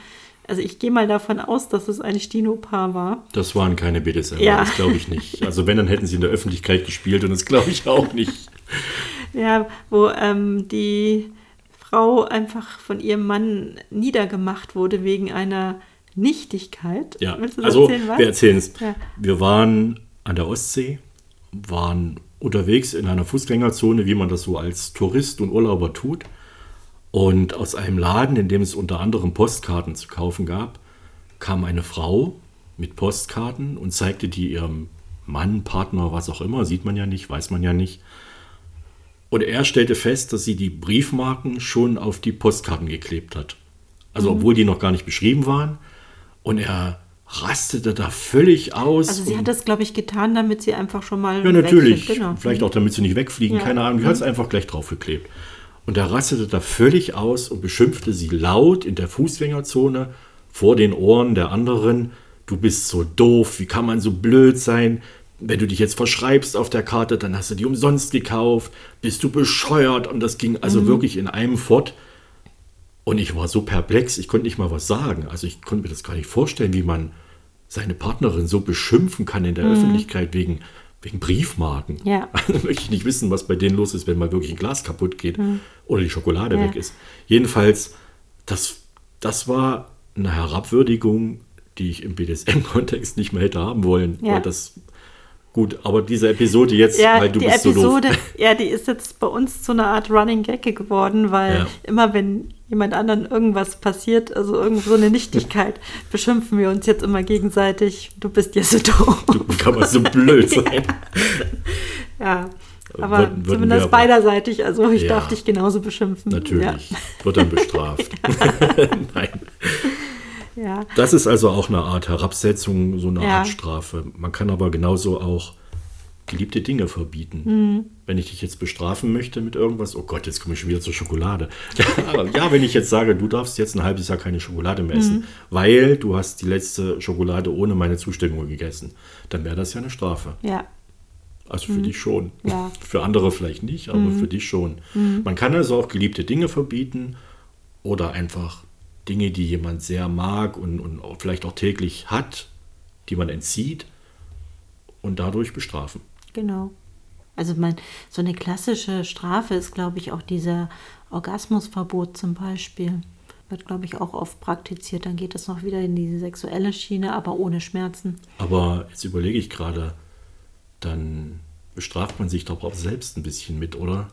also ich gehe mal davon aus, dass es ein Stino-Paar war. Das waren keine B D S M, ja. Das glaube ich nicht. Also wenn, dann hätten sie in der Öffentlichkeit gespielt und das glaube ich auch nicht. Ja, wo ähm, die Frau einfach von ihrem Mann niedergemacht wurde wegen einer Nichtigkeit. Ja, willst du das also erzählen, was? Wir erzählen es. Ja. Wir waren an der Ostsee, waren... unterwegs in einer Fußgängerzone, wie man das so als Tourist und Urlauber tut. Und aus einem Laden, in dem es unter anderem Postkarten zu kaufen gab, kam eine Frau mit Postkarten und zeigte die ihrem Mann, Partner, was auch immer, sieht man ja nicht, weiß man ja nicht. Und er stellte fest, dass sie die Briefmarken schon auf die Postkarten geklebt hat. Also mhm. obwohl die noch gar nicht beschrieben waren. Und er... rastete da völlig aus. Also sie hat das, glaube ich, getan, damit sie einfach schon mal ja, natürlich. Genau. Vielleicht auch, damit sie nicht wegfliegen, ja. keine Ahnung. Sie mhm. hat es einfach gleich draufgeklebt. Und er rastete da völlig aus und beschimpfte sie laut in der Fußgängerzone vor den Ohren der anderen. Du bist so doof, wie kann man so blöd sein? wenn du dich jetzt verschreibst auf der Karte, dann hast du die umsonst gekauft, bist du bescheuert. Und das ging also mhm. wirklich in einem fort. Und ich war so perplex, ich konnte nicht mal was sagen. Also ich konnte mir das gar nicht vorstellen, wie man seine Partnerin so beschimpfen kann in der mhm. Öffentlichkeit wegen, wegen Briefmarken. Ja. Also möchte ich nicht wissen, was bei denen los ist, wenn mal wirklich ein Glas kaputt geht mhm. oder die Schokolade ja. weg ist. Jedenfalls, das, das war eine Herabwürdigung, die ich im B D S M-Kontext nicht mehr hätte haben wollen. Ja. Weil das, gut, aber diese Episode jetzt, ja, weil du die bist Episode, so doof. Ja, die ist jetzt bei uns so eine Art Running Gag geworden, weil ja. immer wenn jemand anderen irgendwas passiert, also irgendwo so eine Nichtigkeit, beschimpfen wir uns jetzt immer gegenseitig, du bist ja so doof. Du kannst so blöd sein. Ja, ja. aber würden, würden zumindest aber, beiderseitig, also ich ja, darf dich genauso beschimpfen. Natürlich, ja. Wird dann bestraft. Nein. Ja. Das ist also auch eine Art Herabsetzung, so eine ja. Art Strafe. Man kann aber genauso auch geliebte Dinge verbieten. Mhm. Wenn ich dich jetzt bestrafen möchte mit irgendwas, oh Gott, jetzt komme ich schon wieder zur Schokolade. Ja, ja, wenn ich jetzt sage, du darfst jetzt ein halbes Jahr keine Schokolade mehr essen, mhm. weil du hast die letzte Schokolade ohne meine Zustimmung gegessen, dann wäre das ja eine Strafe. Ja. Also für mhm. dich schon. Ja. Für andere vielleicht nicht, aber mhm. für dich schon. Mhm. Man kann also auch geliebte Dinge verbieten oder einfach Dinge, die jemand sehr mag und, und vielleicht auch täglich hat, die man entzieht und dadurch bestrafen. Genau. Also man, so eine klassische Strafe ist, glaube ich, auch dieser Orgasmusverbot zum Beispiel. Wird, glaube ich, auch oft praktiziert. Dann geht das noch wieder in diese sexuelle Schiene, aber ohne Schmerzen. Aber jetzt überlege ich gerade, dann bestraft man sich doch auch selbst ein bisschen mit, oder?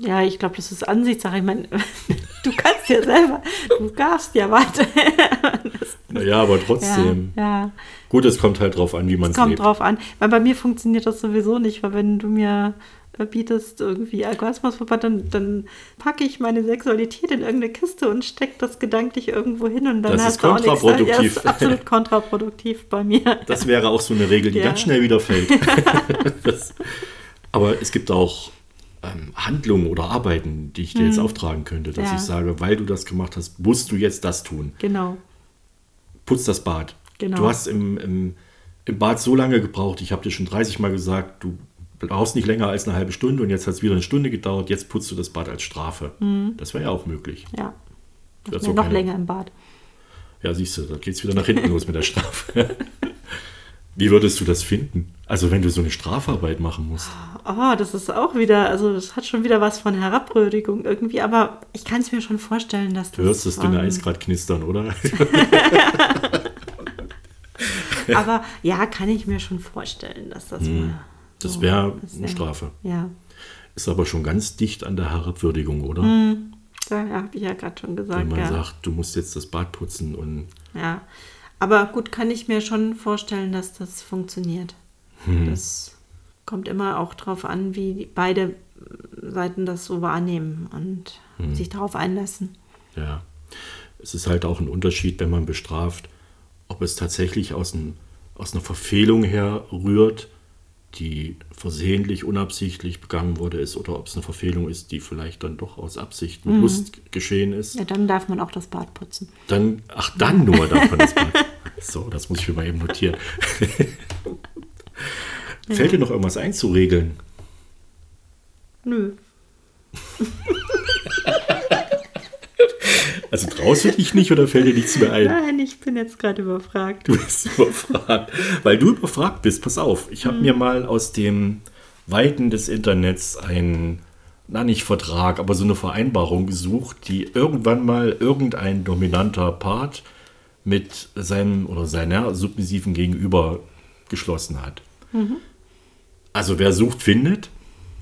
Ja, ich glaube, das ist Ansichtssache. Ich meine, du kannst ja selber, du darfst ja weiter. Naja, aber trotzdem. Ja, ja. Gut, es kommt halt drauf an, wie man es lebt. Es kommt drauf an, weil bei mir funktioniert das sowieso nicht, weil wenn du mir bietest irgendwie Orgasmusverbot, dann, dann packe ich meine Sexualität in irgendeine Kiste und stecke das gedanklich irgendwo hin und dann das hast ist du kontraproduktiv. Auch nichts. Das ist absolut kontraproduktiv bei mir. Das wäre auch so eine Regel, die ja. ganz schnell wieder fällt. das, aber es gibt auch Handlungen oder Arbeiten, die ich dir hm. jetzt auftragen könnte, dass ja. ich sage, weil du das gemacht hast, musst du jetzt das tun. Genau. Putz das Bad. Genau. Du hast im, im, im Bad so lange gebraucht, ich habe dir schon dreißig Mal gesagt, du brauchst nicht länger als eine halbe Stunde und jetzt hat es wieder eine Stunde gedauert, jetzt putzt du das Bad als Strafe. Hm. Das wäre ja auch möglich. Ja. Das wäre noch keine... länger im Bad. Ja, siehst du, da geht es wieder nach hinten los mit der Strafe. Wie würdest du das finden? Also wenn du so eine Strafarbeit machen musst. Oh, das ist auch wieder, also das hat schon wieder was von Herabrüdigung irgendwie, aber ich kann es mir schon vorstellen, dass du das... Du hörst das dünne ähm, Eis gerade knistern, oder? Aber ja, kann ich mir schon vorstellen, dass das hm, mal... So das wäre eine Strafe. Ja. Ist aber schon ganz dicht an der Herabwürdigung, oder? Hm, da habe ich ja gerade schon gesagt, wenn man ja. sagt, du musst jetzt das Bad putzen und... Ja. Aber gut, kann ich mir schon vorstellen, dass das funktioniert. Hm. Das kommt immer auch drauf an, wie beide Seiten das so wahrnehmen und hm. sich darauf einlassen. Ja, es ist halt auch ein Unterschied, wenn man bestraft, ob es tatsächlich aus, ein, aus einer Verfehlung her rührt, die versehentlich, unabsichtlich begangen wurde ist oder ob es eine Verfehlung ist, die vielleicht dann doch aus Absicht mit mhm. Lust geschehen ist. Ja, dann darf man auch das Bad putzen. Dann, ach, dann nur darf man das Bad putzen. So, das muss ich mir mal eben notieren. Ja. Fällt dir noch irgendwas ein zu regeln? Nö. Also traust du dich nicht oder fällt dir nichts mehr ein? Nein, ich bin jetzt gerade überfragt. Du bist überfragt. Weil du überfragt bist, pass auf. Ich habe hm. mir mal aus dem Weiten des Internets einen, na nicht Vertrag, aber so eine Vereinbarung gesucht, die irgendwann mal irgendein dominanter Part mit seinem oder seiner submissiven Gegenüber geschlossen hat. Mhm. Also wer sucht, findet.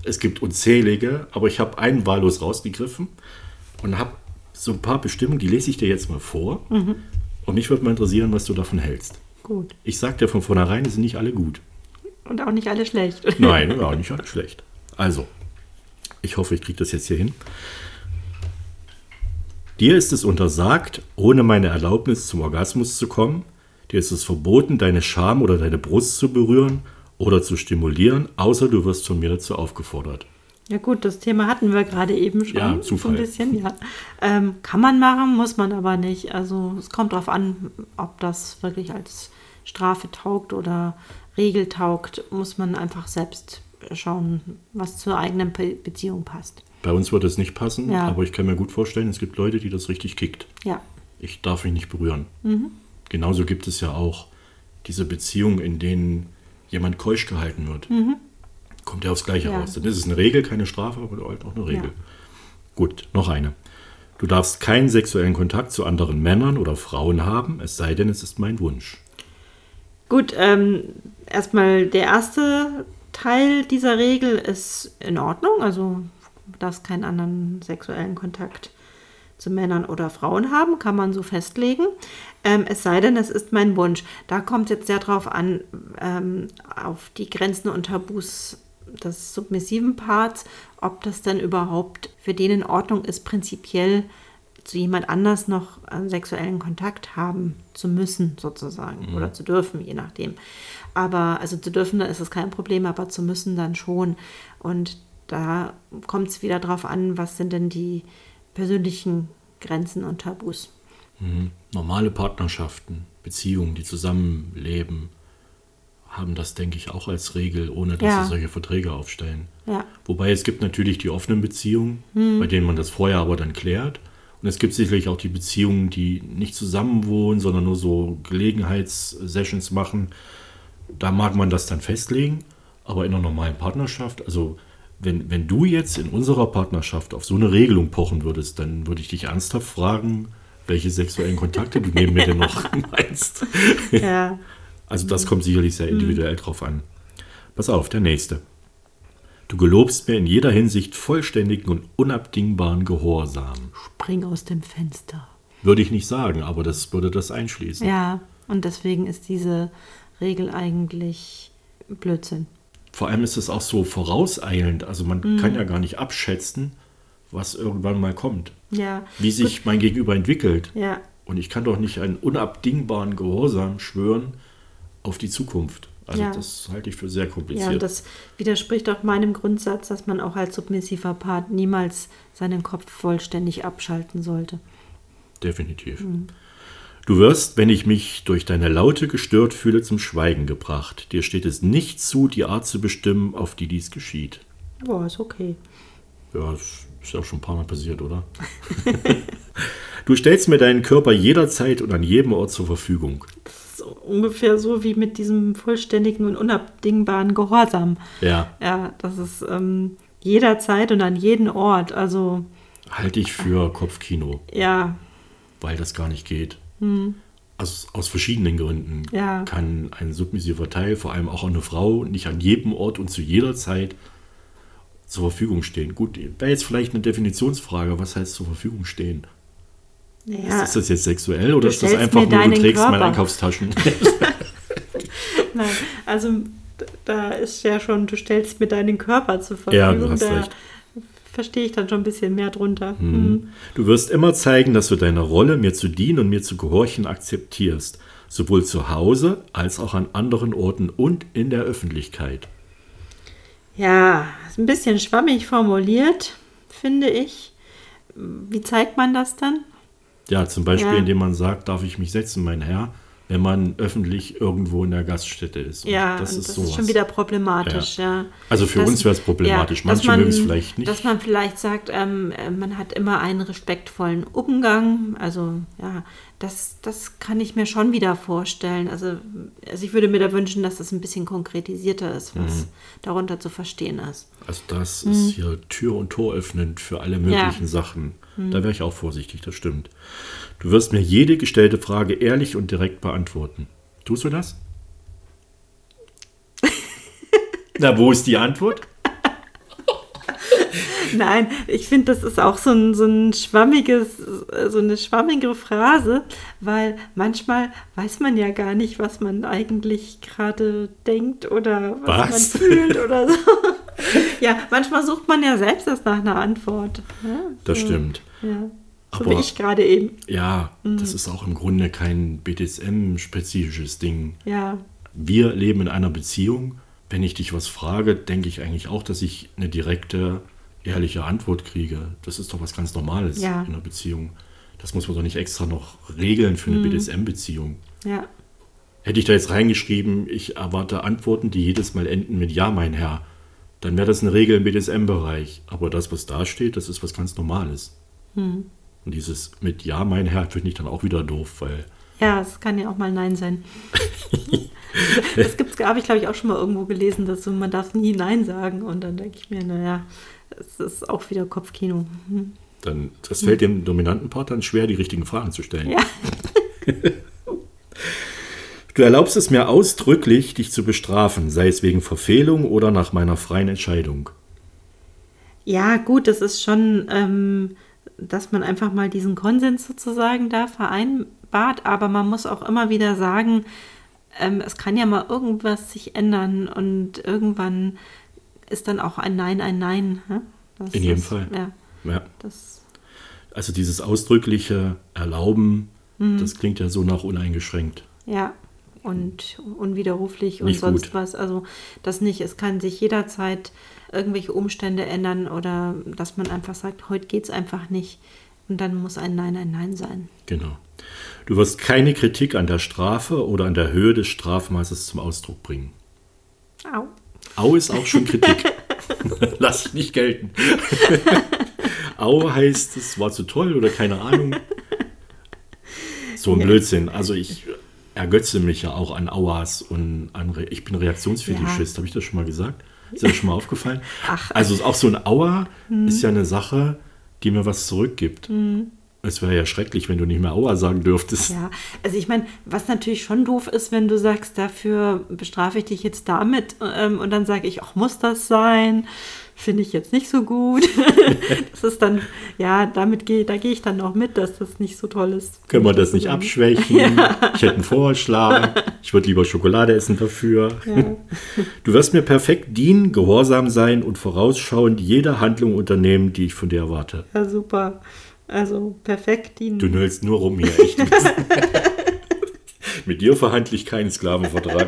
Es gibt unzählige, aber ich habe einen wahllos rausgegriffen und habe so ein paar Bestimmungen, die lese ich dir jetzt mal vor. Mhm. Und mich würde mal interessieren, was du davon hältst. Gut. Ich sage dir von vornherein, die sind nicht alle gut. Und auch nicht alle schlecht. Nein, auch nicht alle schlecht. Also, ich hoffe, ich kriege das jetzt hier hin. Dir ist es untersagt, ohne meine Erlaubnis zum Orgasmus zu kommen. Dir ist es verboten, deine Scham oder deine Brust zu berühren oder zu stimulieren, außer du wirst von mir dazu aufgefordert. Ja gut, das Thema hatten wir gerade eben schon. Ja, Zufall. So ein bisschen, ja. Ähm, kann man machen, muss man aber nicht. Also es kommt darauf an, ob das wirklich als Strafe taugt oder Regel taugt, muss man einfach selbst schauen, was zur eigenen Beziehung passt. Bei uns wird es nicht passen, ja. aber ich kann mir gut vorstellen, es gibt Leute, die das richtig kickt. Ja. Ich darf mich nicht berühren. Mhm. Genauso gibt es ja auch diese Beziehungen, in denen jemand keusch gehalten wird. Mhm. Kommt ja aufs Gleiche ja. raus. Dann ist es eine Regel, keine Strafe, aber halt auch eine Regel. Ja. Gut, noch eine. Du darfst keinen sexuellen Kontakt zu anderen Männern oder Frauen haben, es sei denn, es ist mein Wunsch. Gut, ähm, erstmal der erste Teil dieser Regel ist in Ordnung. Also du darfst keinen anderen sexuellen Kontakt zu Männern oder Frauen haben, kann man so festlegen. Ähm, es sei denn, es ist mein Wunsch. Da kommt es jetzt sehr drauf an, ähm, auf die Grenzen und Tabus des submissiven Parts, ob das denn überhaupt für den in Ordnung ist, prinzipiell zu jemand anders noch einen sexuellen Kontakt haben zu müssen, sozusagen, mhm. oder zu dürfen, je nachdem. Aber, also zu dürfen, da ist es kein Problem, aber zu müssen dann schon. Und da kommt es wieder drauf an, was sind denn die persönlichen Grenzen und Tabus. Mhm. Normale Partnerschaften, Beziehungen, die zusammenleben, haben das, denke ich, auch als Regel, ohne dass ja. sie solche Verträge aufstellen. Ja. Wobei es gibt natürlich die offenen Beziehungen, mhm. bei denen man das vorher aber dann klärt. Und es gibt sicherlich auch die Beziehungen, die nicht zusammenwohnen, sondern nur so Gelegenheitssessions machen. Da mag man das dann festlegen, aber in einer normalen Partnerschaft, also wenn, wenn du jetzt in unserer Partnerschaft auf so eine Regelung pochen würdest, dann würde ich dich ernsthaft fragen, welche sexuellen Kontakte du neben mir denn noch meinst. Ja. Also das kommt sicherlich sehr individuell mhm. drauf an. Pass auf, der nächste. Du gelobst mir in jeder Hinsicht vollständigen und unabdingbaren Gehorsam. Spring aus dem Fenster. Würde ich nicht sagen, aber das würde das einschließen. Ja, und deswegen ist diese Regel eigentlich Blödsinn. Vor allem ist es auch so vorauseilend. Also man mhm. kann ja gar nicht abschätzen, was irgendwann mal kommt. Ja. Wie sich Gut. mein Gegenüber entwickelt. Ja. Und ich kann doch nicht einen unabdingbaren Gehorsam schwören, auf die Zukunft. Also ja. das halte ich für sehr kompliziert. Ja, das widerspricht auch meinem Grundsatz, dass man auch als submissiver Part niemals seinen Kopf vollständig abschalten sollte. Definitiv. Mhm. Du wirst, wenn ich mich durch deine Laute gestört fühle, zum Schweigen gebracht. Dir steht es nicht zu, die Art zu bestimmen, auf die dies geschieht. Boah, ist okay. Ja, das ist ja auch schon ein paar Mal passiert, oder? Du stellst mir deinen Körper jederzeit und an jedem Ort zur Verfügung. Ungefähr so wie mit diesem vollständigen und unabdingbaren Gehorsam. Ja. Ja, das ist ähm, jederzeit und an jeden Ort. Also halte ich für Kopfkino. Ja. Weil das gar nicht geht. Hm. Also aus verschiedenen Gründen ja. kann ein submissiver Teil, vor allem auch eine Frau, nicht an jedem Ort und zu jeder Zeit zur Verfügung stehen. Gut, wäre jetzt vielleicht eine Definitionsfrage, was heißt zur Verfügung stehen? Ja. Ist das jetzt sexuell oder ist das einfach nur, du trägst meine Einkaufstaschen? Nein, also da ist ja schon, du stellst mir deinen Körper zur Verfügung. Ja, du hast da recht. Verstehe ich dann schon ein bisschen mehr drunter. Hm. Hm. Du wirst immer zeigen, dass du deine Rolle, mir zu dienen und mir zu gehorchen, akzeptierst. Sowohl zu Hause als auch an anderen Orten und in der Öffentlichkeit. Ja, ist ein bisschen schwammig formuliert, finde ich. Wie zeigt man das dann? Ja, zum Beispiel, ja. indem man sagt, darf ich mich setzen, mein Herr, wenn man öffentlich irgendwo in der Gaststätte ist. Und ja, das, ist, das ist schon wieder problematisch. Ja. Ja. Also für das, uns wäre es problematisch, ja, manche man, mögen es vielleicht nicht. Dass man vielleicht sagt, ähm, man hat immer einen respektvollen Umgang, also ja, das, das kann ich mir schon wieder vorstellen. Also, also ich würde mir da wünschen, dass das ein bisschen konkretisierter ist, was mhm. darunter zu verstehen ist. Also das mhm. ist hier Tür und Tor öffnend für alle möglichen ja. Sachen. Da wäre ich auch vorsichtig, das stimmt. Du wirst mir jede gestellte Frage ehrlich und direkt beantworten. Tust du das? Na, wo ist die Antwort? Nein, ich finde, das ist auch so ein, so ein schwammiges, so eine schwammige Phrase, weil manchmal weiß man ja gar nicht, was man eigentlich gerade denkt oder was, was man fühlt oder so. Ja, manchmal sucht man ja selbst das nach einer Antwort. Ja, so. Das stimmt. Ja. So aber, wie ich gerade eben. Ja, mhm. das ist auch im Grunde kein B D S M-spezifisches Ding. Ja. Wir leben in einer Beziehung. Wenn ich dich was frage, denke ich eigentlich auch, dass ich eine direkte, ehrliche Antwort kriege. Das ist doch was ganz Normales ja. in einer Beziehung. Das muss man doch nicht extra noch regeln für eine mhm. B D S M-Beziehung. Ja. Hätte ich da jetzt reingeschrieben, ich erwarte Antworten, die jedes Mal enden mit Ja, mein Herr, dann wäre das eine Regel im B D S M-Bereich. Aber das, was da steht, das ist was ganz Normales. Hm. Und dieses mit Ja, mein Herr, finde ich dann auch wieder doof, weil... Ja, es kann ja auch mal Nein sein. Das gibt's, habe ich, glaube ich, auch schon mal irgendwo gelesen, dass so, man darf nie Nein sagen. Und dann denke ich mir, naja, es ist auch wieder Kopfkino. Hm. Dann, das fällt dem dominanten Part dann schwer, die richtigen Fragen zu stellen. Ja. Du erlaubst es mir ausdrücklich, dich zu bestrafen, sei es wegen Verfehlung oder nach meiner freien Entscheidung. Ja, gut, das ist schon, ähm, dass man einfach mal diesen Konsens sozusagen da vereinbart, aber man muss auch immer wieder sagen, ähm, es kann ja mal irgendwas sich ändern und irgendwann ist dann auch ein Nein ein Nein. Ne? Das In jedem ist, Fall. Ja, ja. Das also dieses ausdrückliche Erlauben, mhm. das klingt ja so nach uneingeschränkt. Ja. Und unwiderruflich und nicht sonst gut. was. Also das nicht. Es kann sich jederzeit irgendwelche Umstände ändern oder dass man einfach sagt, heute geht's einfach nicht. Und dann muss ein Nein ein Nein sein. Genau. Du wirst keine Kritik an der Strafe oder an der Höhe des Strafmaßes zum Ausdruck bringen. Au. Au ist auch schon Kritik. Lass ich nicht gelten. Au heißt, es war zu toll oder keine Ahnung. So ein Blödsinn. Also ich... ergötze mich ja auch an Auas und an Re- ich bin Reaktionsfetischist, ja. Habe ich das schon mal gesagt? Ist dir das schon mal aufgefallen? Ach. Also auch so ein Aua hm. ist ja eine Sache, die mir was zurückgibt. Hm. Es wäre ja schrecklich, wenn du nicht mehr Aua sagen dürftest. Ja, also ich meine, was natürlich schon doof ist, wenn du sagst, dafür bestrafe ich dich jetzt damit ähm, und dann sage ich, ach, muss das sein? Finde ich jetzt nicht so gut. Das ist dann, ja, damit gehe, da gehe ich dann auch mit, dass das nicht so toll ist. Können wir das nicht abschwächen? Ja. Ich hätte einen Vorschlag. Ich würde lieber Schokolade essen dafür. Ja. Du wirst mir perfekt dienen, gehorsam sein und vorausschauend jede Handlung unternehmen, die ich von dir erwarte. Ja, super. Also perfekt dienen. Du nöllst nur rum hier, echt. Mit dir verhandle ich keinen Sklavenvertrag.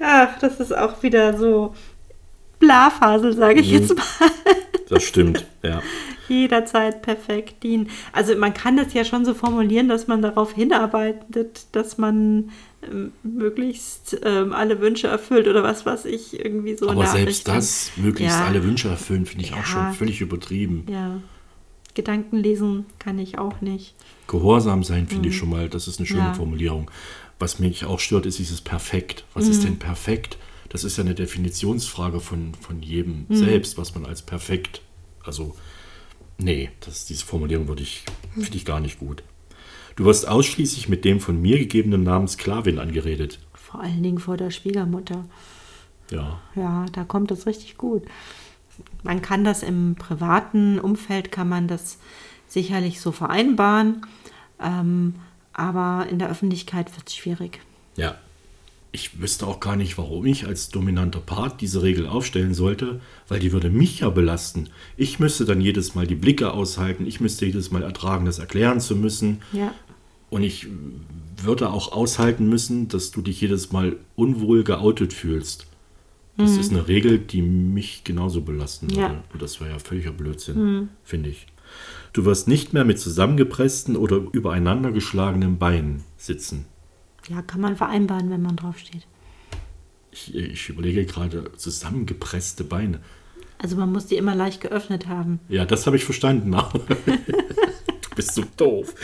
Ach, das ist auch wieder so Blafasel, sage ich mhm. jetzt mal. Das stimmt, ja. Jederzeit perfekt dienen. Also man kann das ja schon so formulieren, dass man darauf hinarbeitet, dass man ähm, möglichst ähm, alle Wünsche erfüllt oder was weiß ich, irgendwie so. Aber selbst Richtung. Das, möglichst ja. alle Wünsche erfüllen, finde ich ja. auch schon völlig übertrieben. Ja. Gedanken lesen kann ich auch nicht. Gehorsam sein finde mhm. ich schon mal, das ist eine schöne ja. Formulierung. Was mich auch stört, ist dieses Perfekt. Was mhm. ist denn perfekt? Das ist ja eine Definitionsfrage von, von jedem hm. selbst, was man als perfekt, also nee, das, diese Formulierung würde ich, finde ich gar nicht gut. Du wirst ausschließlich mit dem von mir gegebenen Namen Sklavin angeredet. Vor allen Dingen vor der Schwiegermutter. Ja. Ja, da kommt das richtig gut. Man kann das im privaten Umfeld, kann man das sicherlich so vereinbaren, ähm, aber in der Öffentlichkeit wird es schwierig. Ja. Ich wüsste auch gar nicht, warum ich als dominanter Part diese Regel aufstellen sollte, weil die würde mich ja belasten. Ich müsste dann jedes Mal die Blicke aushalten, ich müsste jedes Mal ertragen, das erklären zu müssen. Ja. Und ich würde auch aushalten müssen, dass du dich jedes Mal unwohl geoutet fühlst. Das mhm. ist eine Regel, die mich genauso belasten würde. Ja. Und das wäre ja völliger Blödsinn, mhm. finde ich. Du wirst nicht mehr mit zusammengepressten oder übereinander geschlagenen Beinen sitzen. Ja, kann man vereinbaren, wenn man draufsteht. Ich, ich überlege gerade, zusammengepresste Beine. Also man muss die immer leicht geöffnet haben. Ja, das habe ich verstanden. Du bist so doof.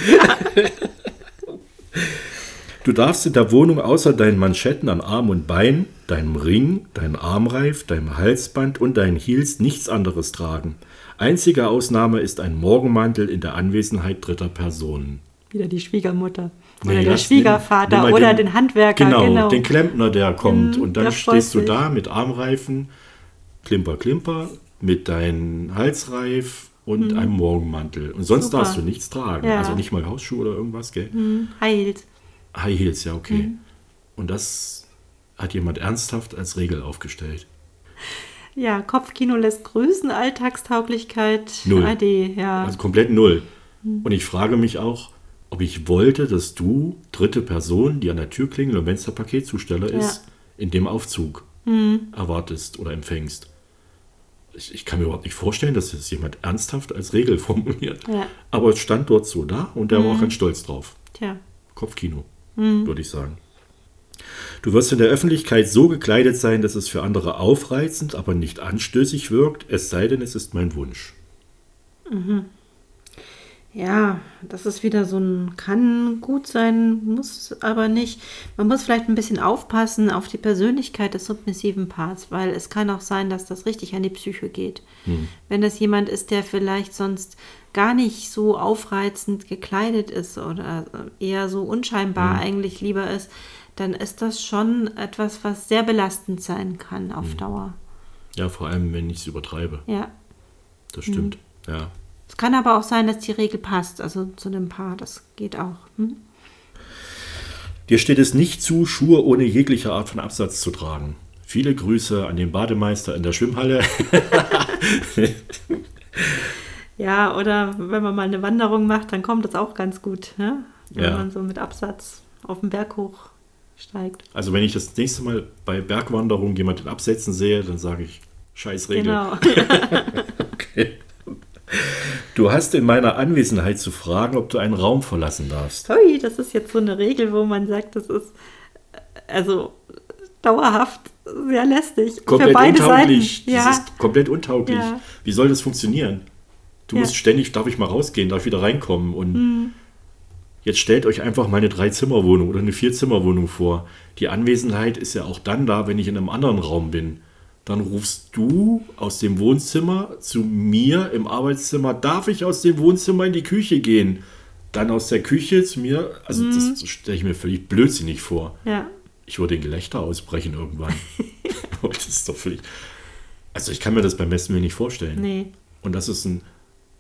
Du darfst in der Wohnung außer deinen Manschetten an Arm und Bein, deinem Ring, deinem Armreif, deinem Halsband und deinen Heels nichts anderes tragen. Einzige Ausnahme ist ein Morgenmantel in der Anwesenheit dritter Personen. Wieder die Schwiegermutter. Oder nee, der Schwiegervater nimm, nimm oder den, den Handwerker. Genau, genau, den Klempner, der kommt. Mm, und dann stehst du da mit Armreifen, klimper, klimper, mit deinem Halsreif und mm. einem Morgenmantel. Und sonst Super. darfst du nichts tragen. Ja. Also nicht mal Hausschuhe oder irgendwas, gell? Mm, High Heels. High Heels, ja, okay. Mm. Und das hat jemand ernsthaft als Regel aufgestellt. Ja, Kopfkino lässt grüßen, Alltagstauglichkeit. Null. A D, ja. Also komplett null. Mm. Und ich frage mich auch, ob ich wollte, dass du, dritte Person, die an der Tür klingelt und wenn es der Paketzusteller ja. ist, in dem Aufzug mhm. erwartest oder empfängst. Ich, ich kann mir überhaupt nicht vorstellen, dass das jemand ernsthaft als Regel formuliert. Ja. Aber es stand dort so da und der mhm. war auch ganz stolz drauf. Tja. Kopfkino. mhm. würde ich sagen. Du wirst in der Öffentlichkeit so gekleidet sein, dass es für andere aufreizend, aber nicht anstößig wirkt, es sei denn, es ist mein Wunsch. Mhm. Ja, das ist wieder so ein, kann gut sein, muss aber nicht. Man muss vielleicht ein bisschen aufpassen auf die Persönlichkeit des submissiven Parts, weil es kann auch sein, dass das richtig an die Psyche geht. Hm. Wenn das jemand ist, der vielleicht sonst gar nicht so aufreizend gekleidet ist oder eher so unscheinbar hm. eigentlich lieber ist, dann ist das schon etwas, was sehr belastend sein kann auf hm. Dauer. Ja, vor allem, wenn ich es übertreibe. Ja. Das stimmt, hm. ja. Es kann aber auch sein, dass die Regel passt, also zu einem Paar, das geht auch. Hm? Dir steht es nicht zu, Schuhe ohne jegliche Art von Absatz zu tragen. Viele Grüße an den Bademeister in der Schwimmhalle. Ja, oder wenn man mal eine Wanderung macht, dann kommt das auch ganz gut, ne? Wenn ja. man so mit Absatz auf den Berg hochsteigt. Also wenn ich das nächste Mal bei Bergwanderung jemanden absetzen sehe, dann sage ich, scheiß Regel. Genau. Okay. Du hast in meiner Anwesenheit zu fragen, ob du einen Raum verlassen darfst. Hui, das ist jetzt so eine Regel, wo man sagt, das ist also dauerhaft sehr lästig. Komplett für beide untauglich. Seiten. Ja. Das ist komplett untauglich. Ja. Wie soll das funktionieren? Du ja. musst ständig, darf ich mal rausgehen, darf ich wieder reinkommen? Und hm. jetzt stellt euch einfach mal eine Drei-Zimmer-Wohnung oder eine Vier-Zimmer-Wohnung vor. Die Anwesenheit ist ja auch dann da, wenn ich in einem anderen Raum bin. Dann rufst du aus dem Wohnzimmer zu mir im Arbeitszimmer. Darf ich aus dem Wohnzimmer in die Küche gehen? Dann aus der Küche zu mir. Also mhm. das stelle ich mir völlig blödsinnig vor. Ja. Ich würde in Gelächter ausbrechen irgendwann. Das ist doch völlig... Also ich kann mir das beim besten Willen nicht vorstellen. Nee. Und das ist ein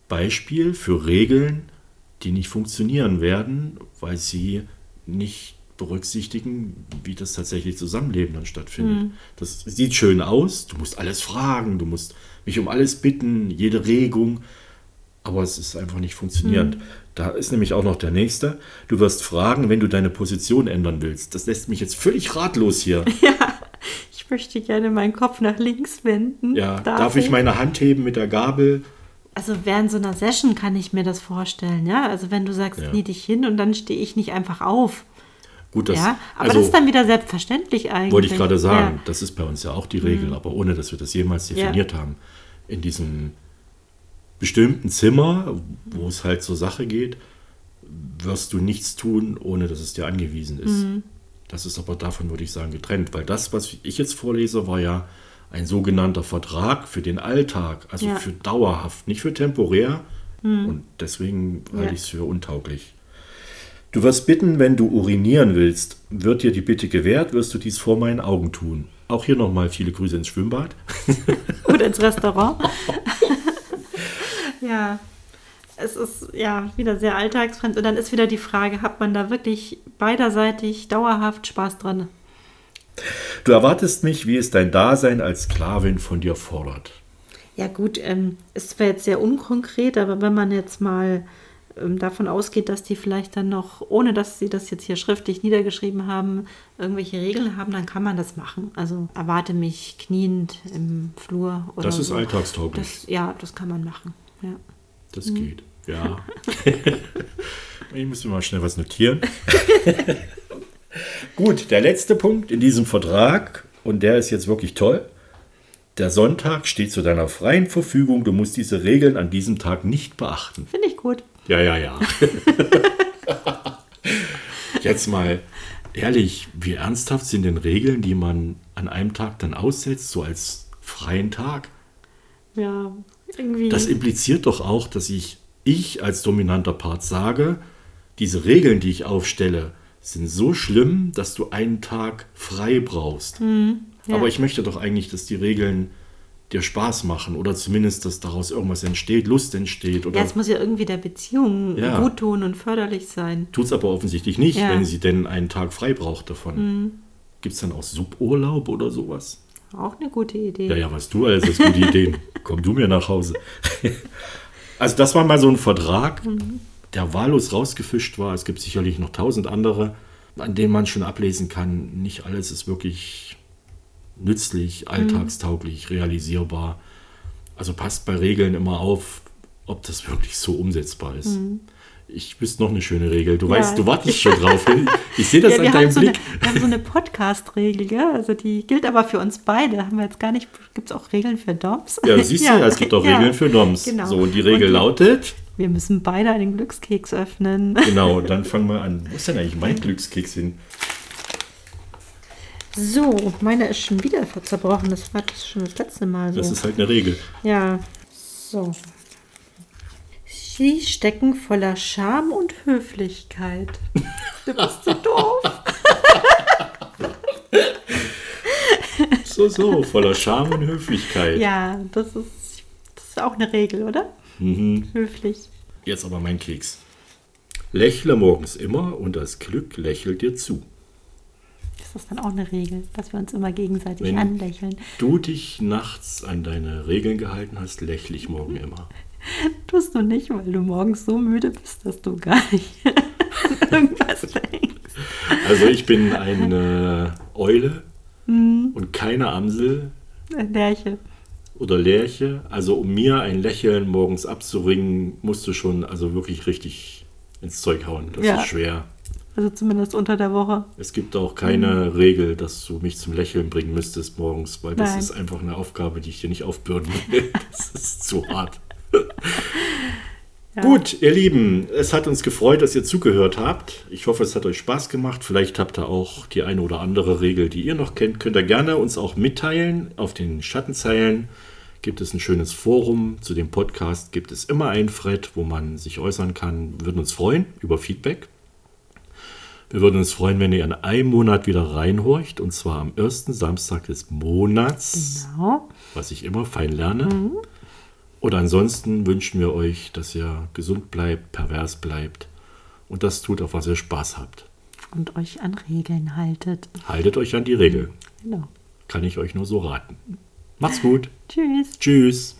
Beispiel für Regeln, die nicht funktionieren werden, weil sie nicht... berücksichtigen, wie das tatsächliche Zusammenleben dann stattfindet. Mhm. Das sieht schön aus, du musst alles fragen, du musst mich um alles bitten, jede Regung, aber es ist einfach nicht funktionierend. Mhm. Da ist nämlich auch noch der nächste. Du wirst fragen, wenn du deine Position ändern willst. Das lässt mich jetzt völlig ratlos hier. Ja, ich möchte gerne meinen Kopf nach links wenden. Ja, darf, darf ich meine Hand heben mit der Gabel? Also während so einer Session kann ich mir das vorstellen, ja? Also wenn du sagst, ja. knie dich hin und dann stehe ich nicht einfach auf. Gut, das, ja, aber also, das ist dann wieder selbstverständlich eigentlich. Wollte ich gerade sagen, ja. das ist bei uns ja auch die Regel, mhm. aber ohne, dass wir das jemals definiert ja. haben. In diesem bestimmten Zimmer, wo es halt zur Sache geht, wirst du nichts tun, ohne dass es dir angewiesen ist. Mhm. Das ist aber davon, würde ich sagen, getrennt, weil das, was ich jetzt vorlese, war ja ein sogenannter Vertrag für den Alltag, also ja. für dauerhaft, nicht für temporär mhm. und deswegen halte ja. ich es für untauglich. Du wirst bitten, wenn du urinieren willst, wird dir die Bitte gewährt, wirst du dies vor meinen Augen tun. Auch hier nochmal viele Grüße ins Schwimmbad. Oder ins Restaurant. Ja, es ist ja wieder sehr alltagsfremd. Und dann ist wieder die Frage, hat man da wirklich beiderseitig dauerhaft Spaß dran? Du erwartest mich, wie es dein Dasein als Sklavin von dir fordert. Ja gut, ähm, es ist jetzt sehr unkonkret, aber wenn man jetzt mal... davon ausgeht, dass die vielleicht dann noch, ohne dass sie das jetzt hier schriftlich niedergeschrieben haben, irgendwelche Regeln haben, dann kann man das machen. Also erwarte mich kniend im Flur oder Das ist so. Alltagstauglich. Das, ja, das kann man machen. Ja. Das hm. geht, ja. Ich muss mir mal schnell was notieren. Gut, der letzte Punkt in diesem Vertrag, und der ist jetzt wirklich toll. Der Sonntag steht zu deiner freien Verfügung. Du musst diese Regeln an diesem Tag nicht beachten. Finde ich gut. Ja, ja, ja. Jetzt mal ehrlich, wie ernsthaft sind denn Regeln, die man an einem Tag dann aussetzt, so als freien Tag? Ja, irgendwie. Das impliziert doch auch, dass ich, ich als dominanter Part sage, diese Regeln, die ich aufstelle, sind so schlimm, dass du einen Tag frei brauchst. Mhm. Ja. Aber ich möchte doch eigentlich, dass die Regeln dir Spaß machen oder zumindest, dass daraus irgendwas entsteht, Lust entsteht. Oder ja, es muss ja irgendwie der Beziehung ja. gut tun und förderlich sein. Tut es aber offensichtlich nicht, ja. wenn sie denn einen Tag frei braucht davon. Mhm. Gibt es dann auch Suburlaub oder sowas? Auch eine gute Idee. Ja, ja, weißt du alles, das gute Ideen. Komm du mir nach Hause. Also das war mal so ein Vertrag, mhm. der wahllos rausgefischt war. Es gibt sicherlich noch tausend andere, an denen man schon ablesen kann, nicht alles ist wirklich... nützlich, alltagstauglich, mhm. realisierbar. Also passt bei Regeln immer auf, ob das wirklich so umsetzbar ist. Mhm. ich wüsste noch eine schöne Regel. Du ja. weißt, du wartest schon drauf. Ich sehe das ja, an deinem so Blick. Eine, wir haben so eine Podcast-Regel, gell? Also die gilt aber für uns beide. Haben wir jetzt gar nicht. Gibt es auch Regeln für Doms? Ja, siehst ja. du, es gibt auch ja. Regeln für Doms. Genau. So, und die Regel und lautet: Wir müssen beide einen Glückskeks öffnen. Genau, dann fangen wir an. Wo ist denn eigentlich mein Glückskeks hin? So, meine ist schon wieder zerbrochen. Das war das schon das letzte Mal so. Das ist halt eine Regel. Ja, so. Sie stecken voller Charme und Höflichkeit. Du bist so doof. So, so, voller Charme und Höflichkeit. Ja, das ist, das ist auch eine Regel, oder? Mhm. Höflich. Jetzt aber mein Keks. Lächle morgens immer und das Glück lächelt dir zu. Ist das dann auch eine Regel, dass wir uns immer gegenseitig Wenn anlächeln? Du dich nachts an deine Regeln gehalten hast, lächle ich morgen immer. Tust du nicht, weil du morgens so müde bist, dass du gar nicht irgendwas denkst. Also ich bin eine Eule mhm. und keine Amsel. Eine Lerche. Oder Lerche. Also um mir ein Lächeln morgens abzuringen, musst du schon also wirklich richtig ins Zeug hauen. Das ja. ist schwer. Also zumindest unter der Woche. Es gibt auch keine mhm. Regel, dass du mich zum Lächeln bringen müsstest morgens, weil Nein. das ist einfach eine Aufgabe, die ich dir nicht aufbürden will. Das ist zu hart. Ja. Gut, ihr Lieben, es hat uns gefreut, dass ihr zugehört habt. Ich hoffe, es hat euch Spaß gemacht. Vielleicht habt ihr auch die eine oder andere Regel, die ihr noch kennt. Könnt ihr gerne uns auch mitteilen. Auf den Schattenzeilen gibt es ein schönes Forum. Zu dem Podcast gibt es immer ein Thread, wo man sich äußern kann. Wir würden uns freuen über Feedback. Wir würden uns freuen, wenn ihr in einem Monat wieder reinhorcht. Und zwar am ersten Samstag des Monats. Genau. Was ich immer fein lerne. Mhm. Und ansonsten wünschen wir euch, dass ihr gesund bleibt, pervers bleibt und das tut, auf was ihr Spaß habt. Und euch an Regeln haltet. Haltet euch an die Regel. Genau. Kann ich euch nur so raten. Macht's gut. Tschüss. Tschüss.